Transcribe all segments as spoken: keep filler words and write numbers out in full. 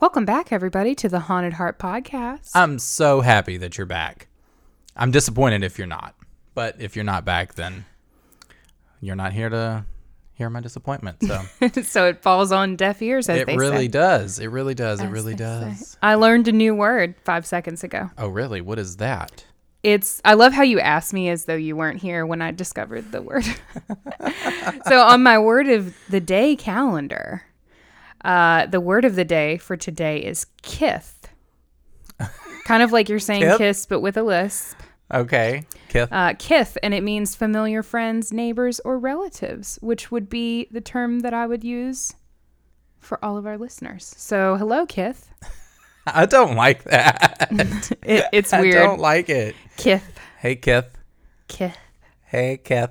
Welcome back, everybody, to the Haunted Heart Podcast. I'm so happy that you're back. I'm disappointed if you're not. But if you're not back, then you're not here to hear my disappointment. So so it falls on deaf ears, as it they really say. It really does. It really does. As it really does. Say. I learned a new word five seconds ago. Oh, really? What is that? It's. I love how you asked me as though you weren't here when I discovered the word. So on my Word of the Day calendar... Uh, the word of the day for today is kith. Kind of like you're saying kith? Kiss, but with a lisp. Okay. Kith. Uh, kith, and it means familiar friends, neighbors, or relatives, which would be the term that I would use for all of our listeners. So, hello, kith. I don't like that. it, it's weird. I don't like it. Kith. Hey, kith. Kith. Hey, kith.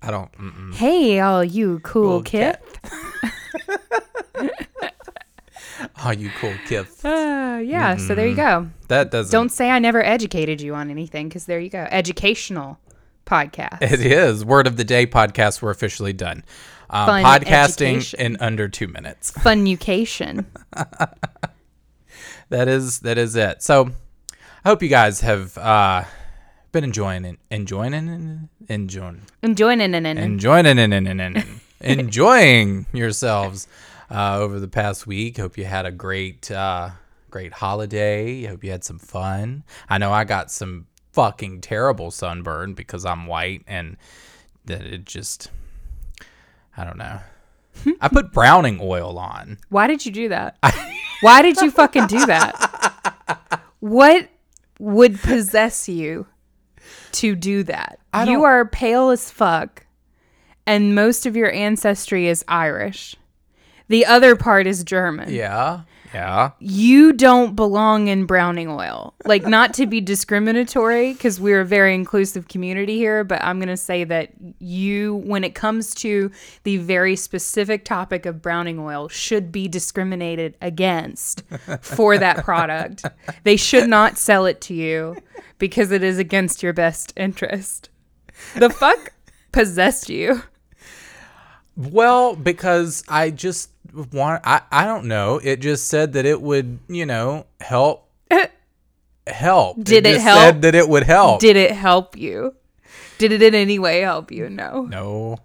I don't. Mm-mm. Hey, all you cool, cool kith. Oh, you cool kith. Uh, yeah, mm-hmm. So there you go. That doesn't. Don't say I never educated you on anything, because there you go. Educational podcast. It is. Word of the Day podcast. We're officially done. Um, Fun podcasting education. In under two minutes. Funucation. that is that is it. So I hope you guys have uh, been enjoying it. Enjoying it. Enjoying. Enjoying it. Enjoying it. Enjoying yourselves. Uh, over the past week, hope you had a great, uh, great holiday. Hope you had some fun. I know I got some fucking terrible sunburn because I'm white, and that it just, I don't know. I put browning oil on. Why did you do that? Why did you fucking do that? What would possess you to do that? You are pale as fuck, and most of your ancestry is Irish. The other part is German. Yeah, yeah. You don't belong in browning oil. Like, not to be discriminatory, because we're a very inclusive community here, but I'm going to say that you, when it comes to the very specific topic of browning oil, should be discriminated against for that product. They should not sell it to you because it is against your best interest. The fuck possessed you? Well, because I just want, I, I don't know. It just said that it would, you know, help. Help. Did it, it help? Said that it would help. Did it help you? Did it in any way help you? No. No.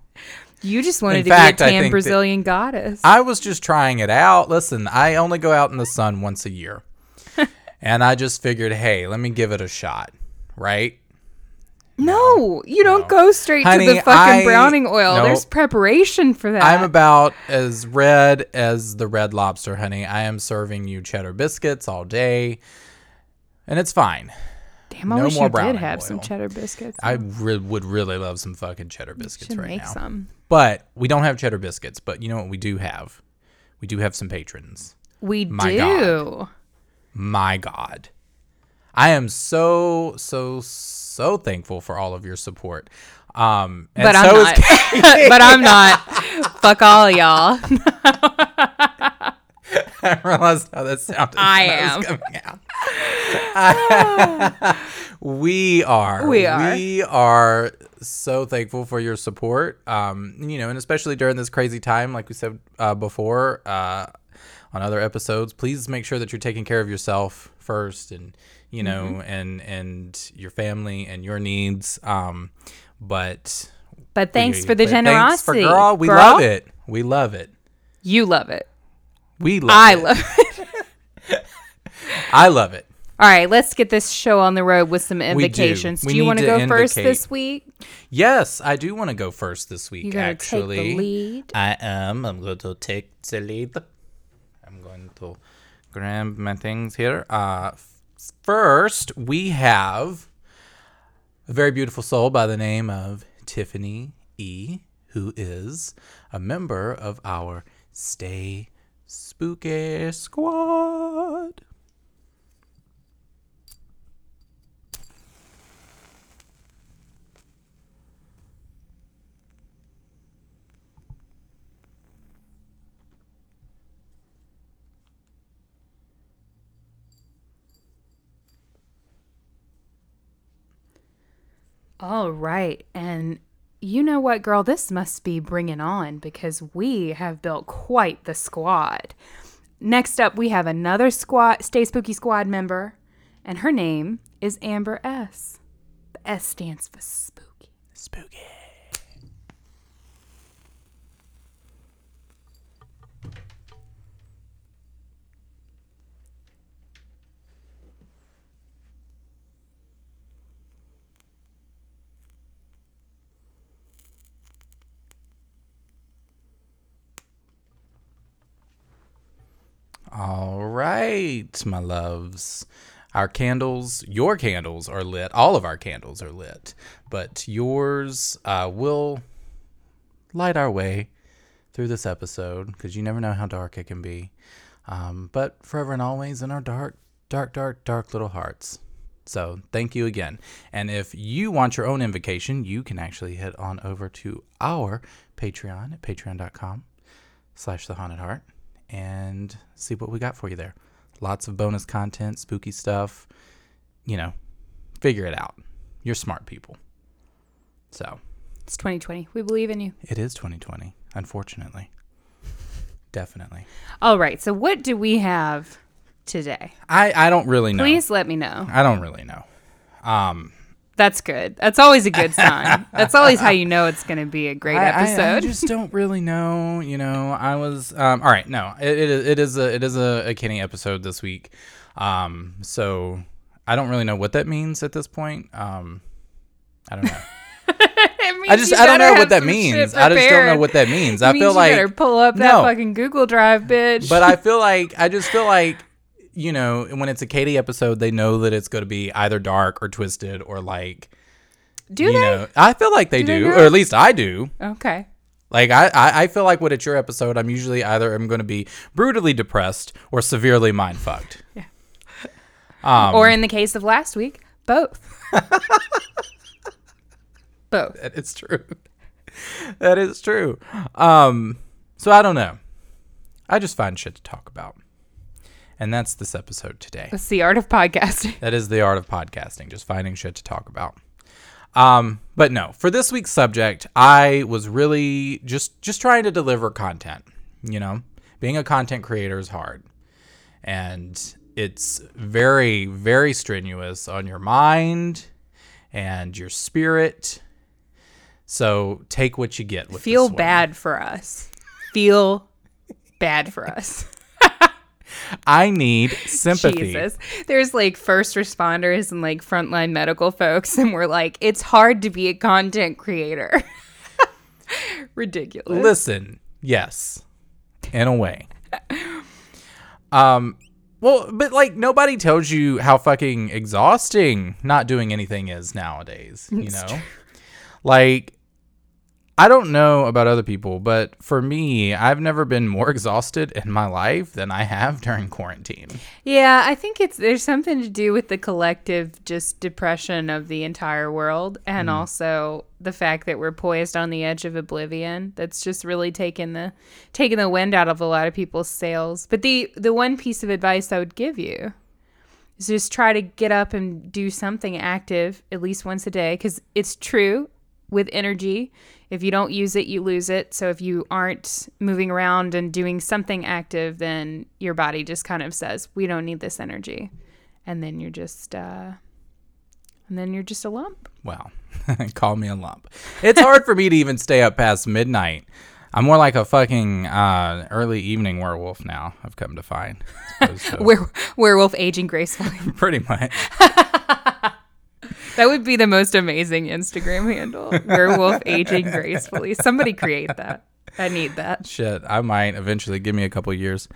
You just wanted in to fact, be a tan Brazilian goddess. I was just trying it out. Listen, I only go out in the sun once a year. And I just figured, hey, let me give it a shot. Right? No, you don't no. go straight Honey, to the fucking I, browning oil. No. There's preparation for that. I'm about as red as the Red Lobster, honey. I am serving you cheddar biscuits all day, and it's fine. Damn, I no wish more you browning did have oil. Some cheddar biscuits. I re- would really love some fucking cheddar biscuits right make now. Some. But we don't have cheddar biscuits, but you know what we do have? We do have some patrons. We My do. God. My God. I am so, so, so. So thankful for all of your support. Um, and but, I'm so not. but I'm not. Fuck all y'all. I realized how that sounded. I am. Coming out. I, we are. We are. We are so thankful for your support. Um, you know, and especially during this crazy time, like we said uh, before uh, on other episodes, please make sure that you're taking care of yourself first and you know, mm-hmm. and and your family and your needs. Um, but but thanks we, for the generosity, for girl. We girl? love it. We love it. You love it. We love. I it. love it. I love it. All right, let's get this show on the road with some invocations. We do. We do you want to go indicate. first this week? Yes, I do want to go first this week. You're gonna actually, take the lead. I am. I'm going to take the lead. I'm going to grab my things here. Uh. First, we have a very beautiful soul by the name of Tiffany E., who is a member of our Stay Spooky Squad. All right, and you know what, girl? This must be bringing on because we have built quite the squad. Next up, we have another squad, Stay Spooky Squad member, and her name is Amber S. The S stands for spooky. Spooky. All right, my loves. Our candles, your candles are lit. All of our candles are lit, but yours uh, will light our way through this episode because you never know how dark it can be. Um, but forever and always in our dark, dark, dark, dark little hearts. So thank you again. And if you want your own invocation, you can actually head on over to our Patreon at patreon.com slash the haunted heart. And see what we got for you there. Lots of bonus content, spooky stuff. You know, figure it out. You're smart people. So. It's twenty twenty. We believe in you. It is twenty twenty, unfortunately. Definitely. All right. So what do we have today? I, I don't really know. Please let me know. I don't really know. Um, That's good. That's always a good sign. That's always how you know it's going to be a great episode. I, I, I just don't really know. You know, I was um, all right. No, it, it, it is a it is a, a Kenny episode this week. Um, so I don't really know what that means at this point. Um, I don't know. I just I don't know what that means. I just don't know what that means. I feel like you better pull up that fucking Google Drive, bitch. But I feel like I just feel like. You know, when it's a Katie episode, they know that it's going to be either dark or twisted or like. Do you they? Know, I feel like they do, do. They or at least I do. Okay. Like, I, I feel like when it's your episode, I'm usually either I'm going to be brutally depressed or severely mindfucked. Yeah. Um, or in the case of last week, both. Both. That is true. That is true. Um, so I don't know. I just find shit to talk about. And that's this episode today. That's the art of podcasting. That is the art of podcasting, just finding shit to talk about. Um, but no, for this week's subject, I was really just just trying to deliver content. You know, being a content creator is hard. And it's very, very strenuous on your mind and your spirit. So take what you get with Feel bad for us. Feel bad for us. I need sympathy. Jesus. There's like first responders and like frontline medical folks, and we're like, it's hard to be a content creator. Ridiculous. Listen, yes, in a way. um, well, but like nobody tells you how fucking exhausting not doing anything is nowadays. You it's know, true. Like. I don't know about other people, but for me, I've never been more exhausted in my life than I have during quarantine. Yeah, I think it's there's something to do with the collective just depression of the entire world and mm. also the fact that we're poised on the edge of oblivion. That's just really taken the taken the wind out of a lot of people's sails. But the, the one piece of advice I would give you is just try to get up and do something active at least once a day, because it's true. With energy, if you don't use it, you lose it. So if you aren't moving around and doing something active, then your body just kind of says, we don't need this energy. And then you're just uh, and then you're just a lump. Wow. Call me a lump. It's hard for me to even stay up past midnight. I'm more like a fucking uh, early evening werewolf now, I've come to find. Were- werewolf aging gracefully. Pretty much. That would be the most amazing Instagram handle. Werewolf aging gracefully. Somebody create that. I need that. Shit, I might eventually. Give me a couple years.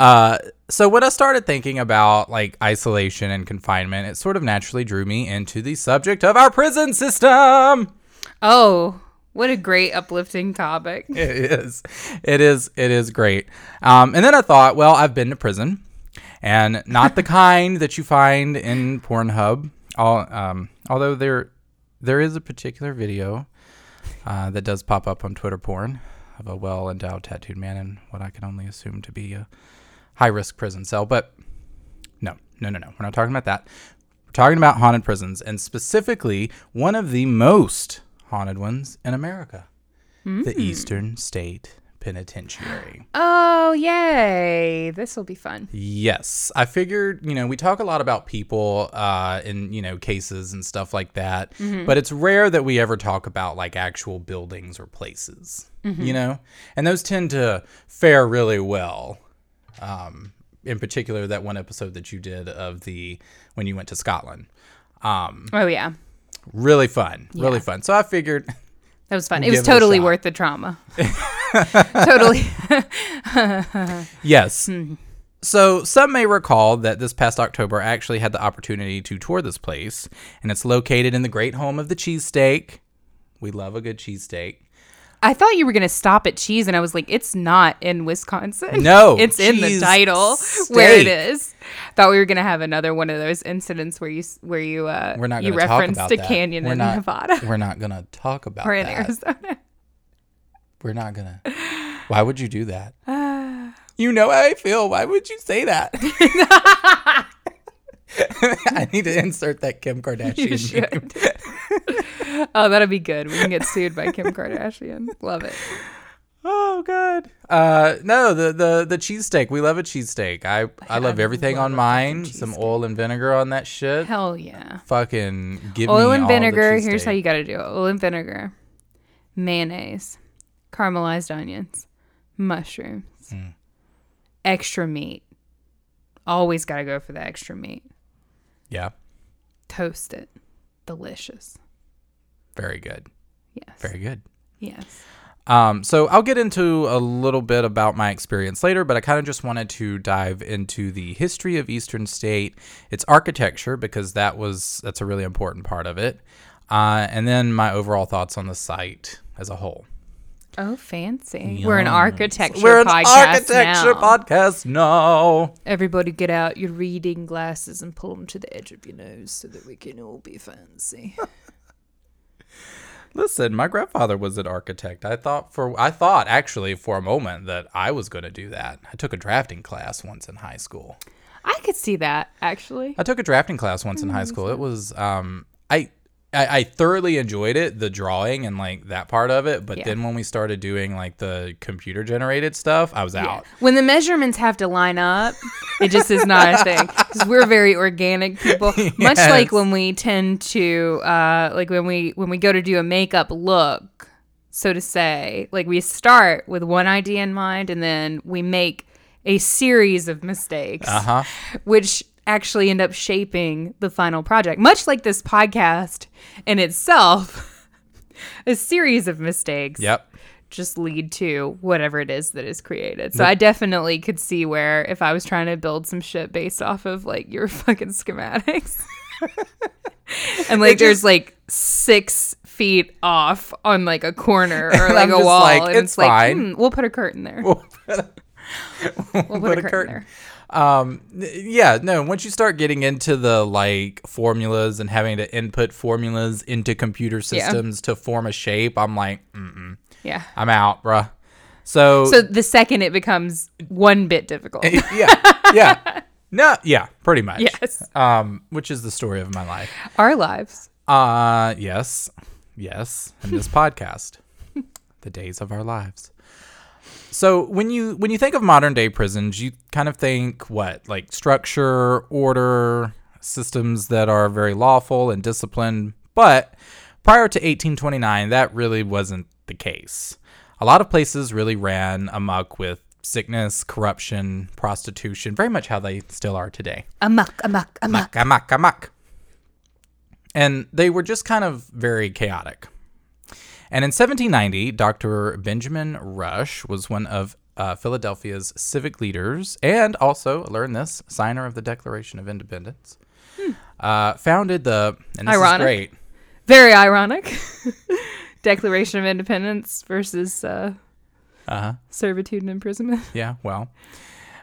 uh, so when I started thinking about like isolation and confinement, it sort of naturally drew me into the subject of our prison system. Oh, what a great uplifting topic. It is. It is. It is great. Um, and then I thought, well, I've been to prison, and not the kind that you find in Pornhub. All, um, although there, there is a particular video uh, that does pop up on Twitter porn of a well-endowed tattooed man in what I can only assume to be a high-risk prison cell. But no, no, no, no. We're not talking about that. We're talking about haunted prisons, and specifically one of the most haunted ones in America, mm. the Eastern State Penitentiary. Oh, yay. This will be fun. Yes. I figured, you know, we talk a lot about people uh, in, you know, cases and stuff like that. Mm-hmm. But it's rare that we ever talk about, like, actual buildings or places, mm-hmm. you know? And those tend to fare really well. Um, in particular, that one episode that you did of the, when you went to Scotland. Um, oh, yeah. Really fun. Yeah. Really fun. So I figured... That was fun. It was totally worth the trauma. Totally. Yes. So some may recall that this past October, I actually had the opportunity to tour this place, and it's located in the great home of the cheesesteak. We love a good cheesesteak. I thought you were going to stop at cheese, and I was like, it's not in Wisconsin. No. It's in the title steak. Where it is. Thought we were going to have another one of those incidents where you where you, uh, we're not you referenced a that. Canyon we're in not, Nevada. We're not going to talk about that. Or in that. Arizona. We're not going to. Why would you do that? Uh, you know how I feel. Why would you say that? I need to insert that Kim Kardashian. You should. Oh, that'll be good. We can get sued by Kim Kardashian. Love it. Oh, God. Uh, no, the the the cheesesteak. We love a cheesesteak. I, I love I everything love on mine. Some oil and vinegar on that shit. Hell yeah. Fucking give oil me oil and all vinegar. The Here's how you got to do it. Oil and vinegar. Mayonnaise. Caramelized onions. Mushrooms. Mm. Extra meat. Always got to go for the extra meat. Yeah. Toast it. Delicious. Very good. Yes. Very good. Yes. Um, so I'll get into a little bit about my experience later, but I kind of just wanted to dive into the history of Eastern State, its architecture, because that was that's a really important part of it, uh, and then my overall thoughts on the site as a whole. Oh, fancy. Yes. We're an architecture We're an podcast architecture now. podcast now. Everybody get out your reading glasses and pull them to the edge of your nose so that we can all be fancy. Listen, my grandfather was an architect. I thought for I thought actually for a moment that I was going to do that. I took a drafting class once in high school. I could see that, actually. I took a drafting class once in high school. It was um I I thoroughly enjoyed it, the drawing and like that part of it. But yeah. then when we started doing like the computer generated stuff, I was yeah. out. When the measurements have to line up, it just is not a thing. Because we're very organic people. Yes. Much like when we tend to uh, like when we when we go to do a makeup look, so to say, like we start with one idea in mind and then we make a series of mistakes, uh-huh. which actually end up shaping the final project. Much like this podcast in itself, a series of mistakes yep. just lead to whatever it is that is created. So the- I definitely could see where if I was trying to build some shit based off of like your fucking schematics and like just- there's like six feet off on like a corner or like a wall like, and it's, it's like hmm, we'll put a curtain there. We'll put a, we'll put put a curtain, curtain there. Um, yeah, no, once you start getting into the like formulas and having to input formulas into computer systems yeah. to form a shape, I'm like, mm-mm. Yeah. I'm out, bruh. So So the second it becomes one bit difficult. yeah. Yeah. No, yeah, pretty much. Yes. Um, which is the story of my life. Our lives. Uh, yes. Yes. And this podcast. The days of our lives. So when you when you think of modern day prisons, you kind of think what? Like structure, order, systems that are very lawful and disciplined. But prior to eighteen twenty-nine, that really wasn't the case. A lot of places really ran amok with sickness, corruption, prostitution, very much how they still are today. Amok, amok, amok. Amok, amok, amok. And they were just kind of very chaotic. And in seventeen ninety, Doctor Benjamin Rush was one of uh, Philadelphia's civic leaders and also, learn this, signer of the Declaration of Independence, hmm. uh, founded the, and this ironic. Is great. Very ironic. Declaration of Independence versus uh, uh-huh. servitude and imprisonment. Yeah, well.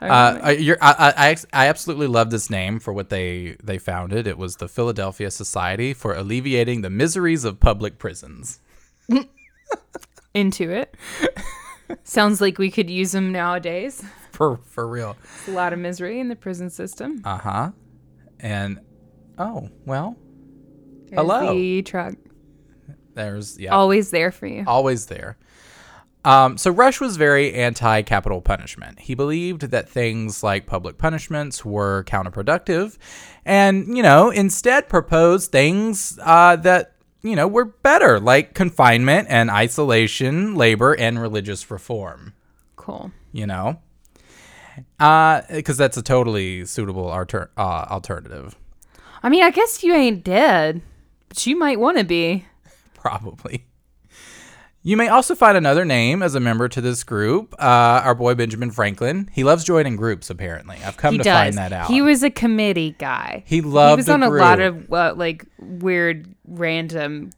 Uh, you're, I, I, I absolutely love this name for what they, they founded. It was the Philadelphia Society for Alleviating the Miseries of Public Prisons. Into it. Sounds like we could use them nowadays. For for real. It's a lot of misery in the prison system. Uh-huh. And, oh, well, there's hello. There's the truck. There's, yeah. Always there for you. Always there. Um, so Rush was very anti-capital punishment. He believed that things like public punishments were counterproductive and, you know, instead proposed things uh, that, you know, were better, like confinement and isolation, labor, and religious reform. Cool. You know? Because uh, that's a totally suitable alter- uh, alternative. I mean, I guess you ain't dead, but you might want to be. Probably. You may also find another name as a member to this group, uh, our boy Benjamin Franklin. He loves joining groups, apparently. I've come he to does. find that out. He was a committee guy. He loved He was a on group. a lot of, uh, like, weird, random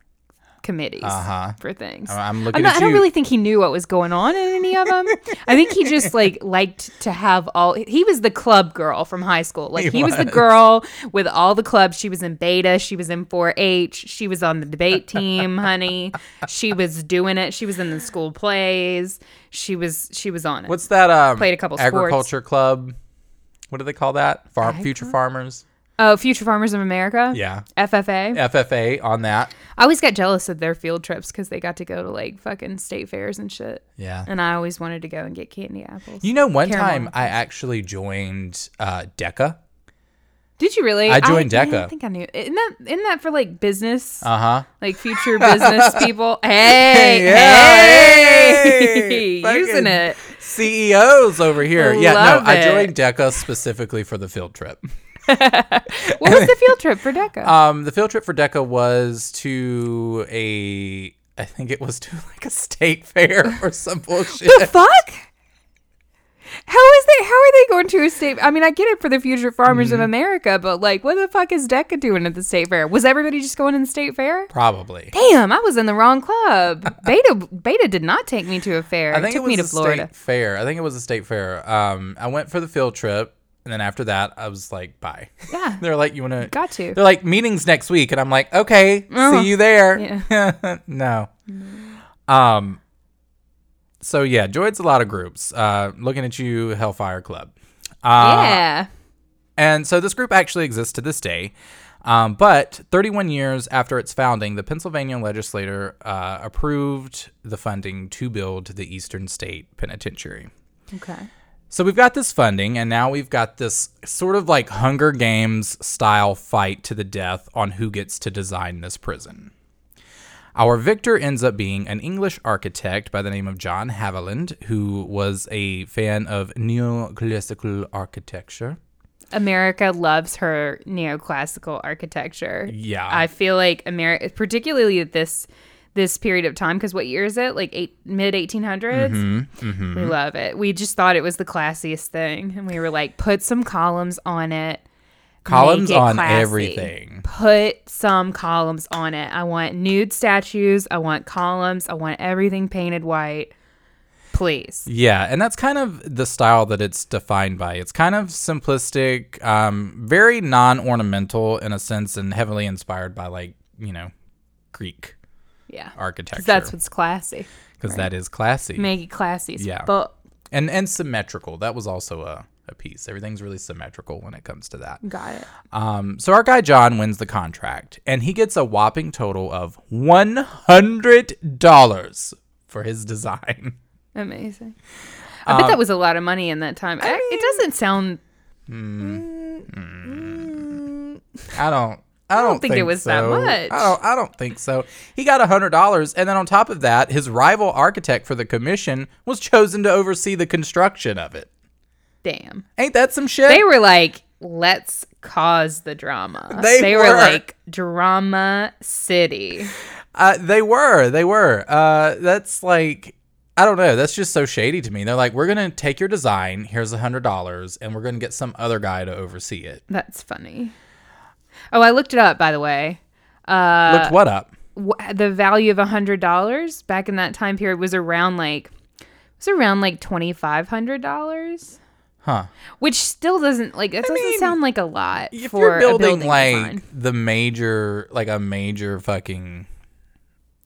committees uh-huh. for things. I'm looking I'm not, at you. I don't really think he knew what was going on in any of them. I think he just, like, liked to have all... He was the club girl from high school. Like, he, he was. was the girl with all the clubs. She was in Beta. She was in four H. She was on the debate team, honey. She was doing it. She was in the school plays. She was She was on it. What's that? Um, Played a couple agriculture sports. Club. What do they call that? Farm, future Farmers. Oh, Future Farmers of America? Yeah. F F A? F F A on that. I always got jealous of their field trips because they got to go to like fucking state fairs and shit. Yeah. And I always wanted to go and get candy apples. You know, one Caramel time apples. I actually joined uh, DECA. Did you really? I joined I, DECA. I didn't think I knew. Isn't that, isn't that for like business? Uh-huh. Like future business people? Hey! Hey! hey, hey using it. C E Os over here. Love yeah, no, it. I joined DECA specifically for the field trip. What was the field trip for DECA? Um, the field trip for DECA was to a, I think it was to like a state fair or some bullshit. The fuck? How is they? How are they going to a state? I mean, I get it for the Future Farmers mm-hmm. of America, but like, what the fuck is DECA doing at the state fair? Was everybody just going to the state fair? Probably. Damn, I was in the wrong club. Beta, Beta did not take me to a fair. I think it, took it was me to a Florida. state fair. I think it was a state fair. Um, I went for the field trip. And then after that, I was like, bye. Yeah. They're like, you want to? Got to. They're like, meetings next week. And I'm like, okay, uh-huh. see you there. Yeah. no. Mm-hmm. Um. So, yeah, joins a lot of groups. Uh, looking at you, Hellfire Club. Uh, yeah. And so this group actually exists to this day. Um, but thirty-one years after its founding, the Pennsylvania legislature uh, approved the funding to build the Eastern State Penitentiary. Okay. So we've got this funding, and now we've got this sort of like Hunger Games-style fight to the death on who gets to design this prison. Our victor ends up being an English architect by the name of John Haviland, who was a fan of neoclassical architecture. America loves her neoclassical architecture. Yeah. I feel like America, particularly this... this period of time, because what year is it? Like eight, mid eighteen hundreds? Mm-hmm, mm-hmm. We love it. We just thought it was the classiest thing. And we were like, put some columns on it. Columns it on classy. everything. Put some columns on it. I want nude statues. I want columns. I want everything painted white. Please. Yeah. And that's kind of the style that it's defined by. It's kind of simplistic, um, very non-ornamental in a sense, and heavily inspired by like, you know, Greek. Yeah, architecture. That's what's classy. Because right? that is classy. Make it classy. Yeah, but and and symmetrical. That was also a, a piece. Everything's really symmetrical when it comes to that. Got it. Um, so our guy John wins the contract, and he gets a whopping total of one hundred dollars for his design. Amazing. I um, bet that was a lot of money in that time. I mean, it doesn't sound. Mm, mm, I don't. I don't, I don't think, think it was so. that much. I don't, I don't think so. He got one hundred dollars, and then on top of that, his rival architect for the commission was chosen to oversee the construction of it. Damn. Ain't that some shit? They were like, let's cause the drama. They, they were. were like, drama city. Uh, they were. They were. Uh, that's like, I don't know. That's just so shady to me. They're like, we're going to take your design. Here's one hundred dollars, and we're going to get some other guy to oversee it. That's funny. Oh, I looked it up, by the way. Uh, looked what up? W- the value of one hundred dollars back in that time period was around like was around like two thousand five hundred dollars. Huh. Which still doesn't like it doesn't mean, sound like a lot if for you're building, a building like design. the major like a major fucking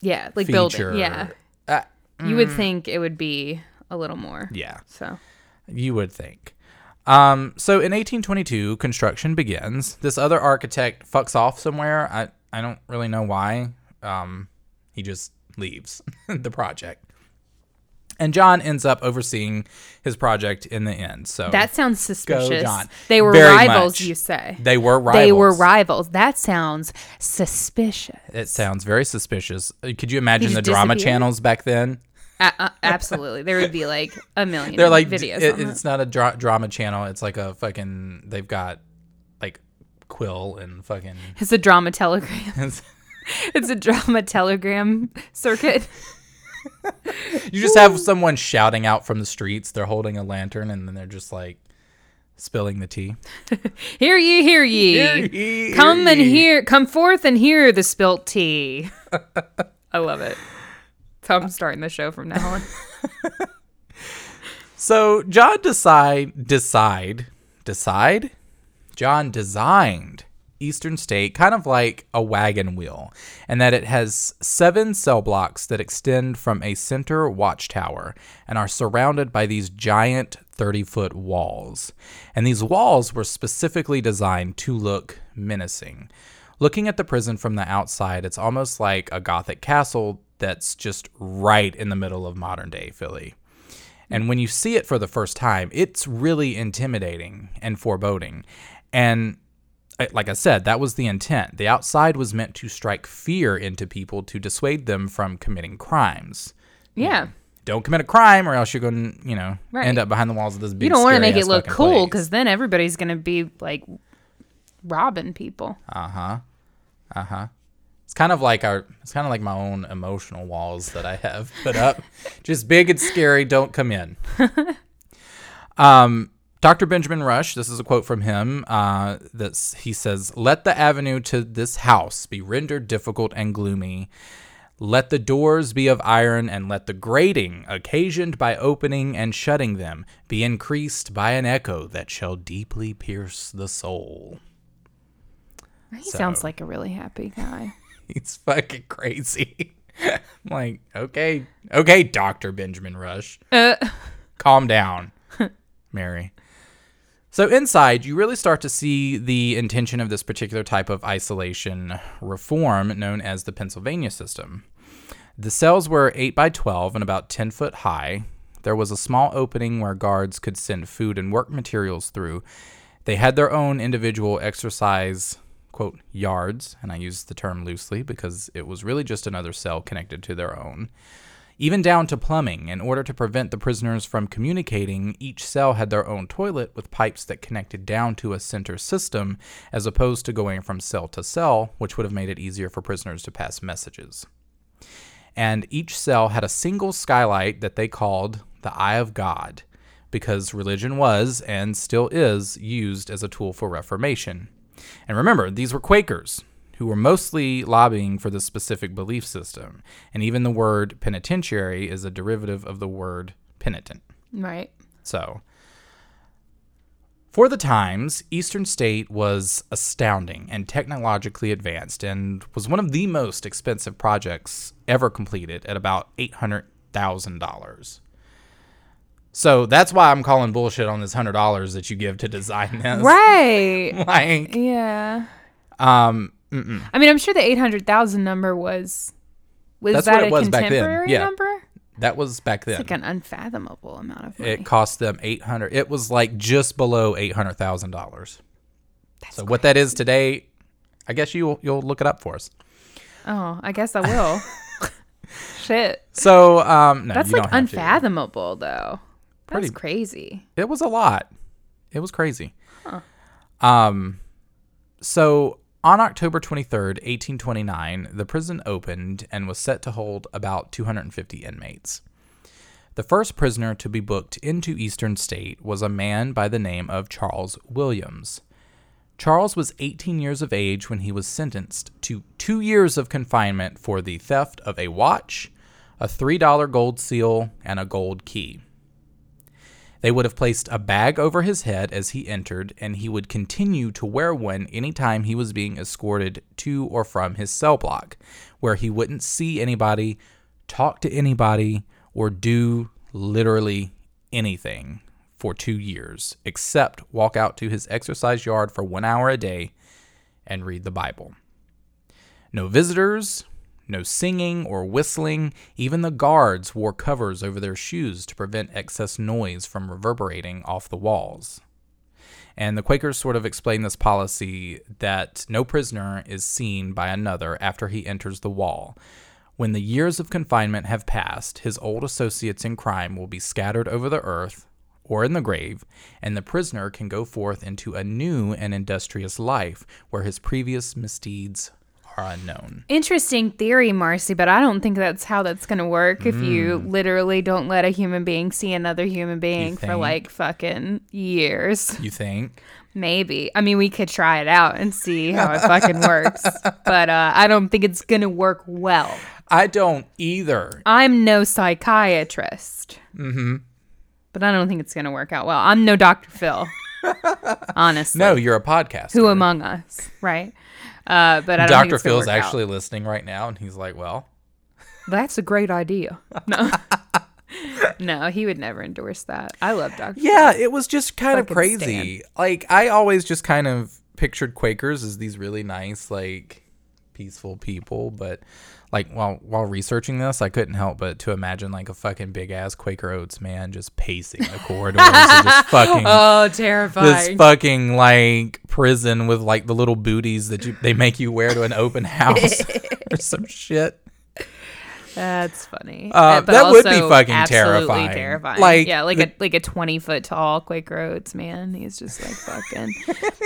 yeah, like feature. building. Yeah. Uh, you mm. would think it would be a little more. Yeah. So. You would think. Um, so in eighteen twenty-two, construction begins. This other architect fucks off somewhere. I, I don't really know why. Um, he just leaves the project. And John ends up overseeing his project in the end. So that sounds suspicious. Go John. They were Very rivals, much. You say. They were rivals. They were rivals. That sounds suspicious. It sounds very suspicious. Could you imagine the drama disappear? channels back then? Uh, uh, absolutely. There would be like a million They're like, videos. It, it's not a dra- drama channel. It's like a fucking, they've got like Quill and fucking. It's a drama telegram. It's, it's a drama telegram circuit. You just have someone shouting out from the streets. They're holding a lantern, and then they're just like spilling the tea. Hear ye, hear ye! Hear ye come hear and ye. hear, come forth and hear the spilt tea. I love it. So I'm starting the show from now on. So John decide, decide, decide. John designed Eastern State kind of like a wagon wheel, and that it has seven cell blocks that extend from a center watchtower and are surrounded by these giant thirty-foot walls. And these walls were specifically designed to look menacing. Looking at the prison from the outside, it's almost like a Gothic castle that's just right in the middle of modern-day Philly. And when you see it for the first time, it's really intimidating and foreboding. And like I said, that was the intent. The outside was meant to strike fear into people to dissuade them from committing crimes. Yeah. Don't commit a crime or else you're going to, you know, right. end up behind the walls of this big, you don't want to make it look cool because then everybody's going to be, like, robbing people. Uh-huh. Uh-huh. It's kind of like our, it's kind of like my own emotional walls that I have put up. Just big and scary. Don't come in. um. Doctor Benjamin Rush, this is a quote from him, uh, that's, he says, "Let the avenue to this house be rendered difficult and gloomy. Let the doors be of iron, and let the grating, occasioned by opening and shutting them, be increased by an echo that shall deeply pierce the soul." He so, sounds like a really happy guy. He's fucking crazy. I'm like, okay, okay, Doctor Benjamin Rush. Uh. Calm down, Mary. So inside, you really start to see the intention of this particular type of isolation reform known as the Pennsylvania system. The cells were eight by twelve and about ten foot high. There was a small opening where guards could send food and work materials through. They had their own individual exercise, quote, yards, and I use the term loosely because it was really just another cell connected to their own. Even down to plumbing, in order to prevent the prisoners from communicating, each cell had their own toilet with pipes that connected down to a center system, as opposed to going from cell to cell, which would have made it easier for prisoners to pass messages. And each cell had a single skylight that they called the Eye of God, because religion was, and still is, used as a tool for reformation. And remember, these were Quakers, who were mostly lobbying for this specific belief system. And even the word penitentiary is a derivative of the word penitent. Right. So, for the times, Eastern State was astounding and technologically advanced and was one of the most expensive projects ever completed at about eight hundred thousand dollars. So that's why I'm calling bullshit on this one hundred dollars that you give to design this. Right. Like, yeah. Um... Mm-mm. I mean, I'm sure the eight hundred thousand number was, was That's that a was contemporary yeah. number? That was back then. It's like an unfathomable amount of money. It cost them eight hundred. It was like just below eight hundred thousand dollars. So crazy. What that is today, I guess you, you'll look it up for us. Oh, I guess I will. Shit. So, um, no, That's like unfathomable, to. though. That's Pretty, crazy. It was a lot. It was crazy. Huh. Um, so... On October twenty-third, eighteen twenty-nine, the prison opened and was set to hold about two hundred fifty inmates. The first prisoner to be booked into Eastern State was a man by the name of Charles Williams. Charles was eighteen years of age when he was sentenced to two years of confinement for the theft of a watch, a three dollar gold seal, and a gold key. They would have placed a bag over his head as he entered, and he would continue to wear one anytime he was being escorted to or from his cell block, where he wouldn't see anybody, talk to anybody, or do literally anything for two years, except walk out to his exercise yard for one hour a day and read the Bible. No visitors, No singing or whistling. Even the guards wore covers over their shoes to prevent excess noise from reverberating off the walls. And the Quakers sort of explain this policy that no prisoner is seen by another after he enters the wall. When the years of confinement have passed, his old associates in crime will be scattered over the earth or in the grave, and the prisoner can go forth into a new and industrious life where his previous misdeeds are unknown. Interesting theory, Marcy, but I don't think that's how that's going to work mm. if you literally don't let a human being see another human being for like fucking years. You think? Maybe. I mean, we could try it out and see how it fucking works, but uh, I don't think it's going to work well. I don't either. I'm no psychiatrist. Mm-hmm. But I don't think it's going to work out well. I'm no Doctor Phil, honestly. No, you're a podcaster. Who among us, right? Uh, but I don't Doctor think Phil's actually out. Listening right now, and he's like, well. That's a great idea. No. No, he would never endorse that. I love Doctor Yeah, Phil. It was just kind Fucking of crazy. Stan. Like, I always just kind of pictured Quakers as these really nice, like, peaceful people, but... Like, while while researching this, I couldn't help but to imagine, like, a fucking big-ass Quaker Oats man just pacing the corridors and just fucking... Oh, terrifying. This fucking, like, prison with, like, the little booties that you, they make you wear to an open house or some shit. That's funny. Uh, but that would be fucking terrifying. terrifying. Like, yeah, like the, a like a twenty-foot-tall Quaker Oats man. He's just like, fucking,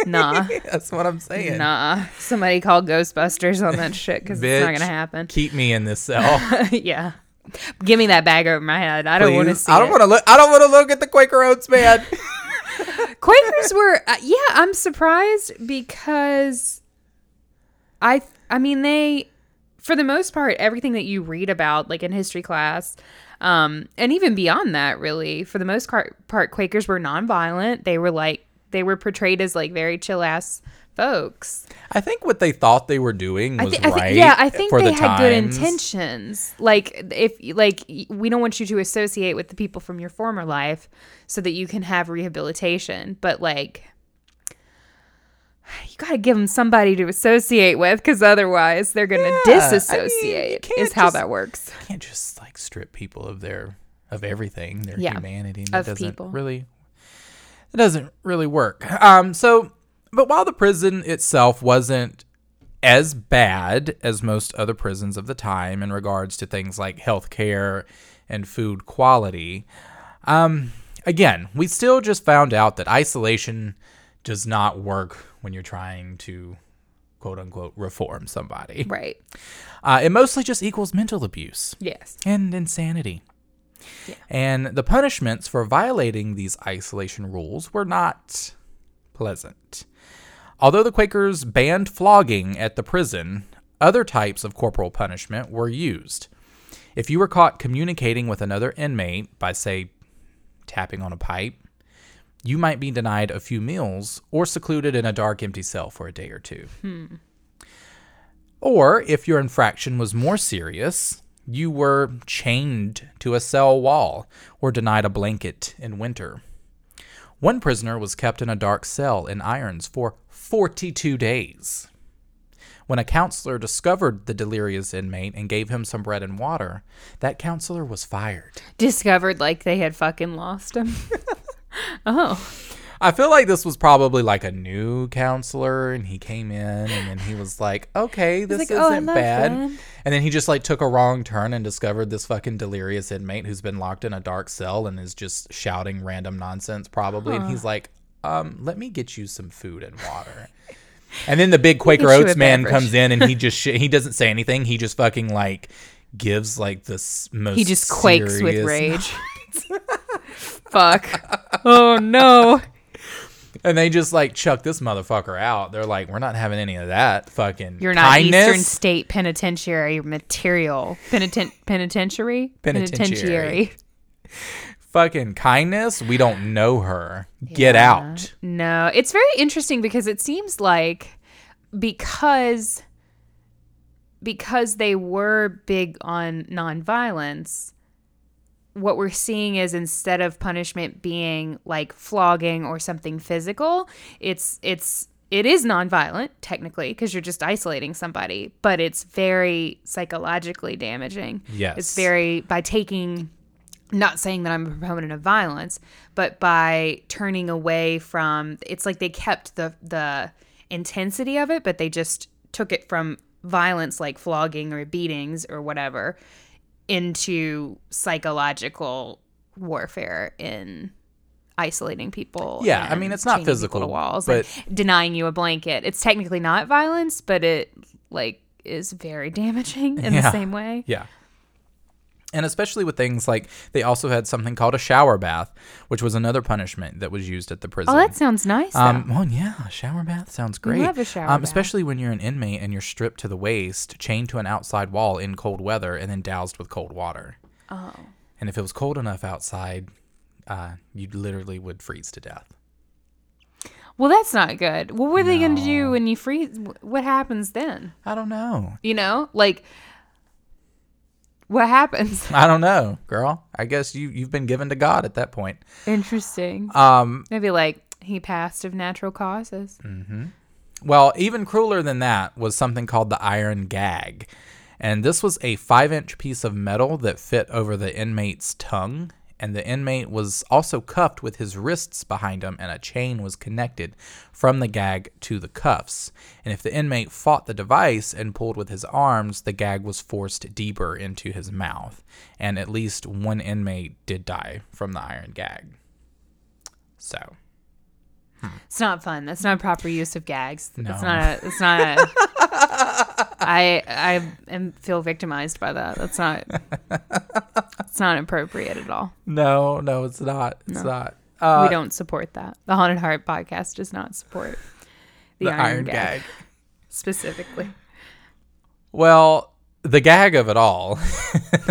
nah. That's what I'm saying. Nah. Somebody call Ghostbusters on that shit because it's not going to happen. Keep me in this cell. Yeah. Give me that bag over my head. I Please. don't want to see I don't want to look. I don't want to look at the Quaker Oats man. Quakers were, uh, yeah, I'm surprised because I, I mean, they... For the most part, everything that you read about, like in history class, um, and even beyond that, really, for the most part, Quakers were nonviolent. They were like, they were portrayed as like very chill ass folks. I think what they thought they were doing was I th- I th- right. Yeah, I think for they the had times. good intentions. Like, if like we don't want you to associate with the people from your former life, so that you can have rehabilitation. But like. You got to give them somebody to associate with because otherwise they're going to yeah, disassociate I mean, is how just, that works. You can't just like strip people of their, of everything, their yeah, humanity. That of doesn't people. Really, it doesn't really work. Um, so, but while the prison itself wasn't as bad as most other prisons of the time in regards to things like healthcare and food quality, um, again, we still just found out that isolation does not work when you're trying to, quote unquote, reform somebody. Right. Uh, it mostly just equals mental abuse. Yes. And insanity. Yeah. And the punishments for violating these isolation rules were not pleasant. Although the Quakers banned flogging at the prison, other types of corporal punishment were used. If you were caught communicating with another inmate by, say, tapping on a pipe, you might be denied a few meals or secluded in a dark, empty cell for a day or two. Hmm. Or if your infraction was more serious, you were chained to a cell wall or denied a blanket in winter. One prisoner was kept in a dark cell in irons for forty-two days. When a counselor discovered the delirious inmate and gave him some bread and water, that counselor was fired. Discovered like they had fucking lost him. Oh, I feel like this was probably like a new counselor and he came in and then he was like, okay, this like, isn't oh, bad. That. And then he just like took a wrong turn and discovered this fucking delirious inmate who's been locked in a dark cell and is just shouting random nonsense probably. Huh. And he's like, um, let me get you some food and water. And then the big Quaker Oats man comes in and he just, sh- he doesn't say anything. He just fucking like gives like the most He just quakes with rage. Fuck. Oh, no. And they just, like, chuck this motherfucker out. They're like, we're not having any of that fucking You're not kindness. Eastern State Penitentiary material. Penitent- penitentiary? Penitentiary. Penitentiary. Fucking kindness? We don't know her. Yeah. Get out. No. It's very interesting because it seems like because, because they were big on nonviolence... What we're seeing is instead of punishment being like flogging or something physical, it's it's It is nonviolent, technically, because you're just isolating somebody, but it's very psychologically damaging. Yes. It's very, by taking, not saying that I'm a proponent of violence, but by turning away from, it's like they kept the the intensity of it, but they just took it from violence like flogging or beatings or whatever into psychological warfare in isolating people. Yeah, I mean, it's not physical to walls, but denying you a blanket. It's technically not violence, but it like is very damaging in yeah, the same way. Yeah. And especially with things like, they also had something called a shower bath, which was another punishment that was used at the prison. Oh, that sounds nice. Um, well, yeah, a shower bath sounds great. I love a shower um, bath. Especially when you're an inmate and you're stripped to the waist, chained to an outside wall in cold weather, and then doused with cold water. Oh. And if it was cold enough outside, uh, you literally would freeze to death. Well, that's not good. What were no. they going to do when you freeze? What happens then? I don't know. You know, like... What happens? I don't know, girl. I guess you, you've been given to God at that point. Interesting. Um, Maybe like he passed of natural causes. Mm-hmm. Well, even crueler than that was something called the iron gag. And this was a five-inch piece of metal that fit over the inmate's tongue. And the inmate was also cuffed with his wrists behind him, and a chain was connected from the gag to the cuffs. And if the inmate fought the device and pulled with his arms, the gag was forced deeper into his mouth. And at least one inmate did die from the iron gag. So. Hmm. It's not fun. That's not a proper use of gags. No. It's not a... It's not a I, I am, feel victimized by that. That's not... It's not appropriate at all. No, no, it's not. It's no. not. Uh, we don't support that. The Haunted Heart podcast does not support the, the iron, iron gag, gag. Specifically. Well, the gag of it all.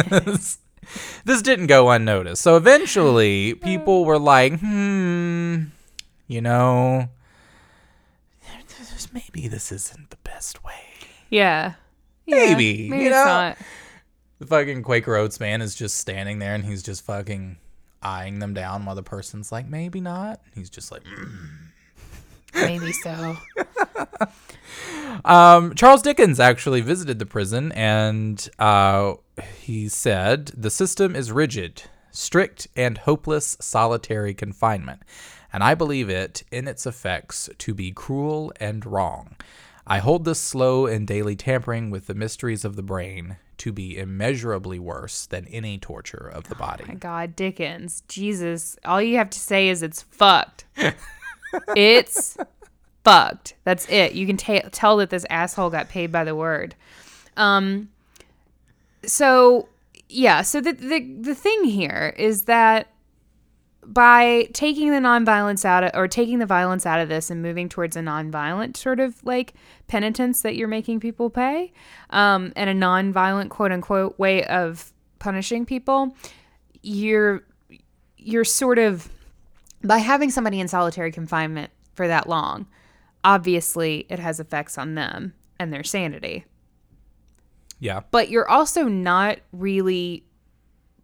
this, this didn't go unnoticed. So eventually people were like, hmm, you know, maybe this isn't the best way. Yeah. yeah maybe. Maybe you it's know? not. The fucking Quaker Oats man is just standing there, and he's just fucking eyeing them down while the person's like, maybe not. He's just like, mm. Maybe so. um, Charles Dickens actually visited the prison, and uh, he said, the system is rigid, strict, and hopeless solitary confinement, and I believe it in its effects to be cruel and wrong. I hold this slow and daily tampering with the mysteries of the brain to be immeasurably worse than any torture of the body. Oh my God, Dickens. Jesus. All you have to say is it's fucked. It's fucked. That's it. You can t- tell that this asshole got paid by the word. Um. So, yeah. So the, the, the thing here is that by taking the nonviolence out of, or taking the violence out of this and moving towards a nonviolent sort of like penitence that you're making people pay, um, and a nonviolent quote unquote way of punishing people, you're you're sort of, by having somebody in solitary confinement for that long, obviously it has effects on them and their sanity. Yeah. But you're also not really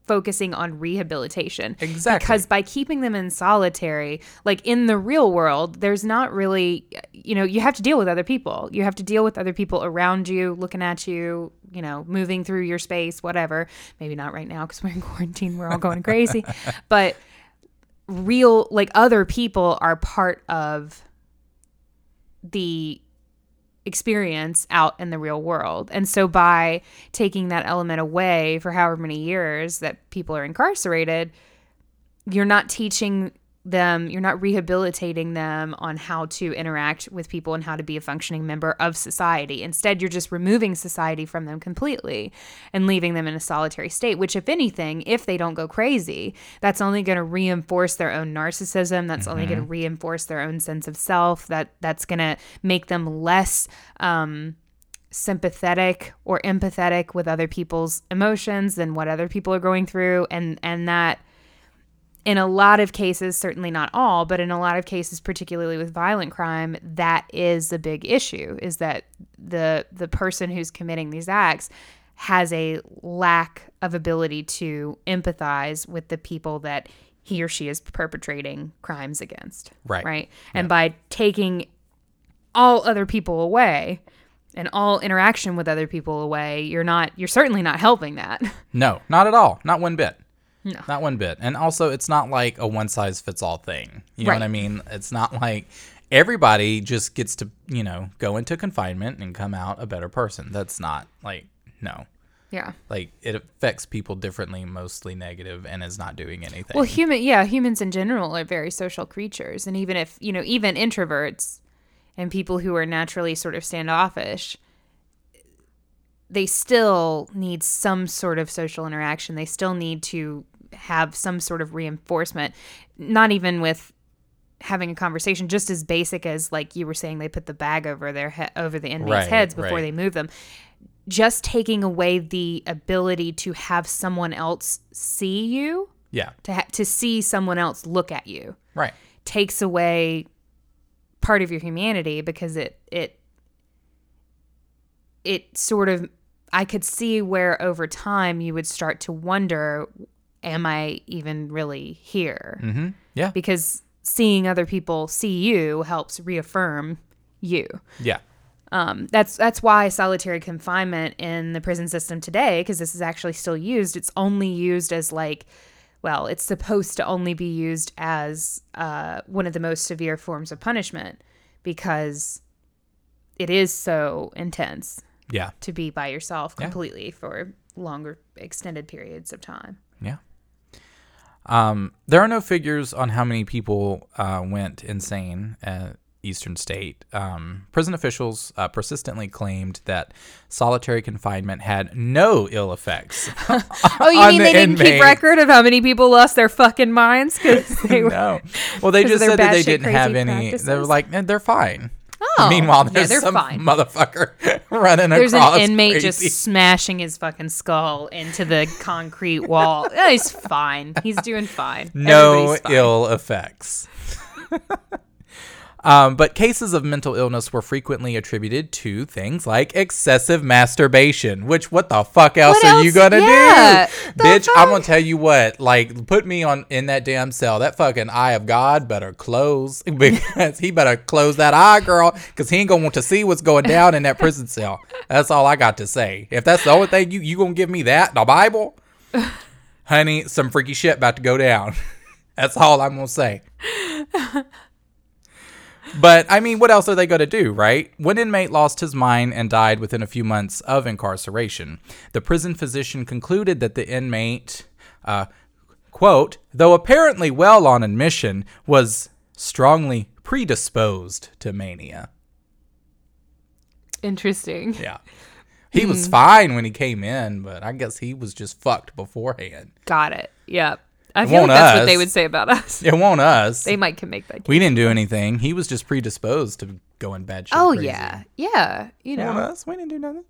focusing on rehabilitation. Exactly. Because by keeping them in solitary, like in the real world, there's not really, you know, you have to deal with other people. You have to deal with other people around you, looking at you, you know, moving through your space, whatever. Maybe not right now because we're in quarantine. We're all going crazy. But real, like other people are part of the experience out in the real world. And so by taking that element away for however many years that people are incarcerated, you're not teaching them, you're not rehabilitating them on how to interact with people and how to be a functioning member of society. Instead, you're just removing society from them completely and leaving them in a solitary state, which if anything, if they don't go crazy, that's only going to reinforce their own narcissism. That's mm-hmm. only going to reinforce their own sense of self. That that's going to make them less um, sympathetic or empathetic with other people's emotions than what other people are going through. And, and that, in a lot of cases, certainly not all, but in a lot of cases, particularly with violent crime, that is the big issue, is that the the person who's committing these acts has a lack of ability to empathize with the people that he or she is perpetrating crimes against. Right. Right. And yeah. by taking all other people away and all interaction with other people away, you're not, you're certainly not helping that. No, not at all. Not one bit. No. Not one bit. And also, it's not like a one-size-fits-all thing. You know right. what I mean? It's not like everybody just gets to, you know, go into confinement and come out a better person. That's not, like, no. Yeah. Like, it affects people differently, mostly negative, and is not doing anything. Well, human, yeah, humans in general are very social creatures. And even if, you know, even introverts and people who are naturally sort of standoffish, they still need some sort of social interaction. They still need to have some sort of reinforcement, not even with having a conversation, just as basic as, like you were saying, they put the bag over their he- over the inmates' right, heads before right. they move them. Just taking away the ability to have someone else see you, yeah, to ha- to see someone else look at you, right, takes away part of your humanity, because it it it sort of, I could see where over time you would start to wonder, am I even really here? Mm-hmm. Yeah, because seeing other people see you helps reaffirm you. Yeah. Um, that's that's why solitary confinement in the prison system today, because this is actually still used, it's only used as like, well, it's supposed to only be used as uh, one of the most severe forms of punishment, because it is so intense yeah. to be by yourself completely yeah. for longer, extended periods of time. Yeah. Um, there are no figures on how many people uh, went insane at Eastern State. Um, prison officials uh, persistently claimed that solitary confinement had no ill effects. Oh, you mean they didn't inmates. keep record of how many people lost their fucking minds? Because they were, no. Well, they just said that they didn't have any. Practices. They were like, eh, they're fine. Oh, meanwhile, there's yeah, some fine. motherfucker running there's across. There's an inmate crazy. just smashing his fucking skull into the concrete wall. Yeah, he's fine. He's doing fine. No fine. ill effects. Um, but cases of mental illness were frequently attributed to things like excessive masturbation, which what the fuck else, what else? are you going to yeah. do? The Bitch, fuck? I'm going to tell you what, like, put me on in that damn cell. That fucking eye of God better close, because he better close that eye, girl, because he ain't going to want to see what's going down in that prison cell. That's all I got to say. If that's the only thing you, you going to give me that, the Bible, honey, some freaky shit about to go down. That's all I'm going to say. But, I mean, what else are they going to do, right? One inmate lost his mind and died within a few months of incarceration. The prison physician concluded that the inmate, uh, quote, though apparently well on admission, was strongly predisposed to mania. Interesting. Yeah. He hmm. was fine when he came in, but I guess he was just fucked beforehand. Got it. Yep. I feel like that's us. what they would say about us. It won't us. They might can make that case. We didn't do anything. He was just predisposed to going bad shit. Oh, crazy. yeah. Yeah. You know. It won't us. We didn't do nothing.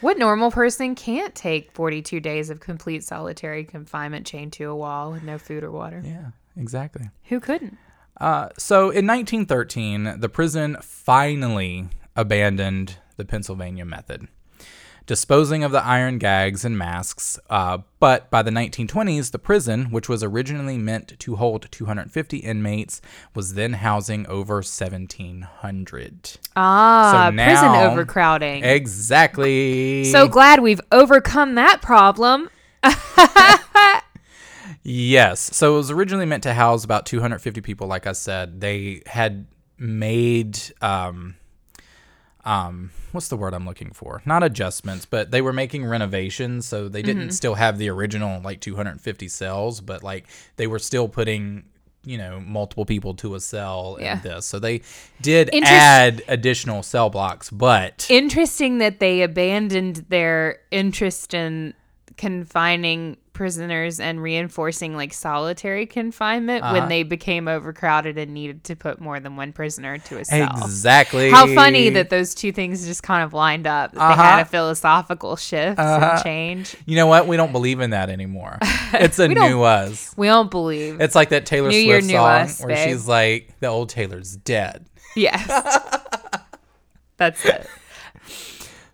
What normal person can't take forty-two days of complete solitary confinement chained to a wall with no food or water? Yeah, exactly. Who couldn't? Uh, so in nineteen thirteen, the prison finally abandoned the Pennsylvania method, disposing of the iron gags and masks, uh, but by the nineteen twenties, the prison, which was originally meant to hold two hundred fifty inmates, was then housing over seventeen hundred. Ah, so now, prison overcrowding. Exactly. So glad we've overcome that problem. Yes. So it was originally meant to house about two hundred fifty people, like I said. They had made... Um, Um, what's the word I'm looking for? Not adjustments, but they were making renovations, so they didn't mm-hmm. still have the original like two hundred fifty cells, but like they were still putting, you know, multiple people to a cell yeah. and this. So they did Inter- add additional cell blocks, but interesting that they abandoned their interest in confining prisoners and reinforcing like solitary confinement uh-huh. when they became overcrowded and needed to put more than one prisoner to a cell. Exactly. How funny that those two things just kind of lined up. Uh-huh. They had a philosophical shift uh-huh. and change. You know what? We don't believe in that anymore. It's a new us. We don't believe. It's like that Taylor new Swift year, song us, where babe. she's like, the old Taylor's dead. Yes. That's it.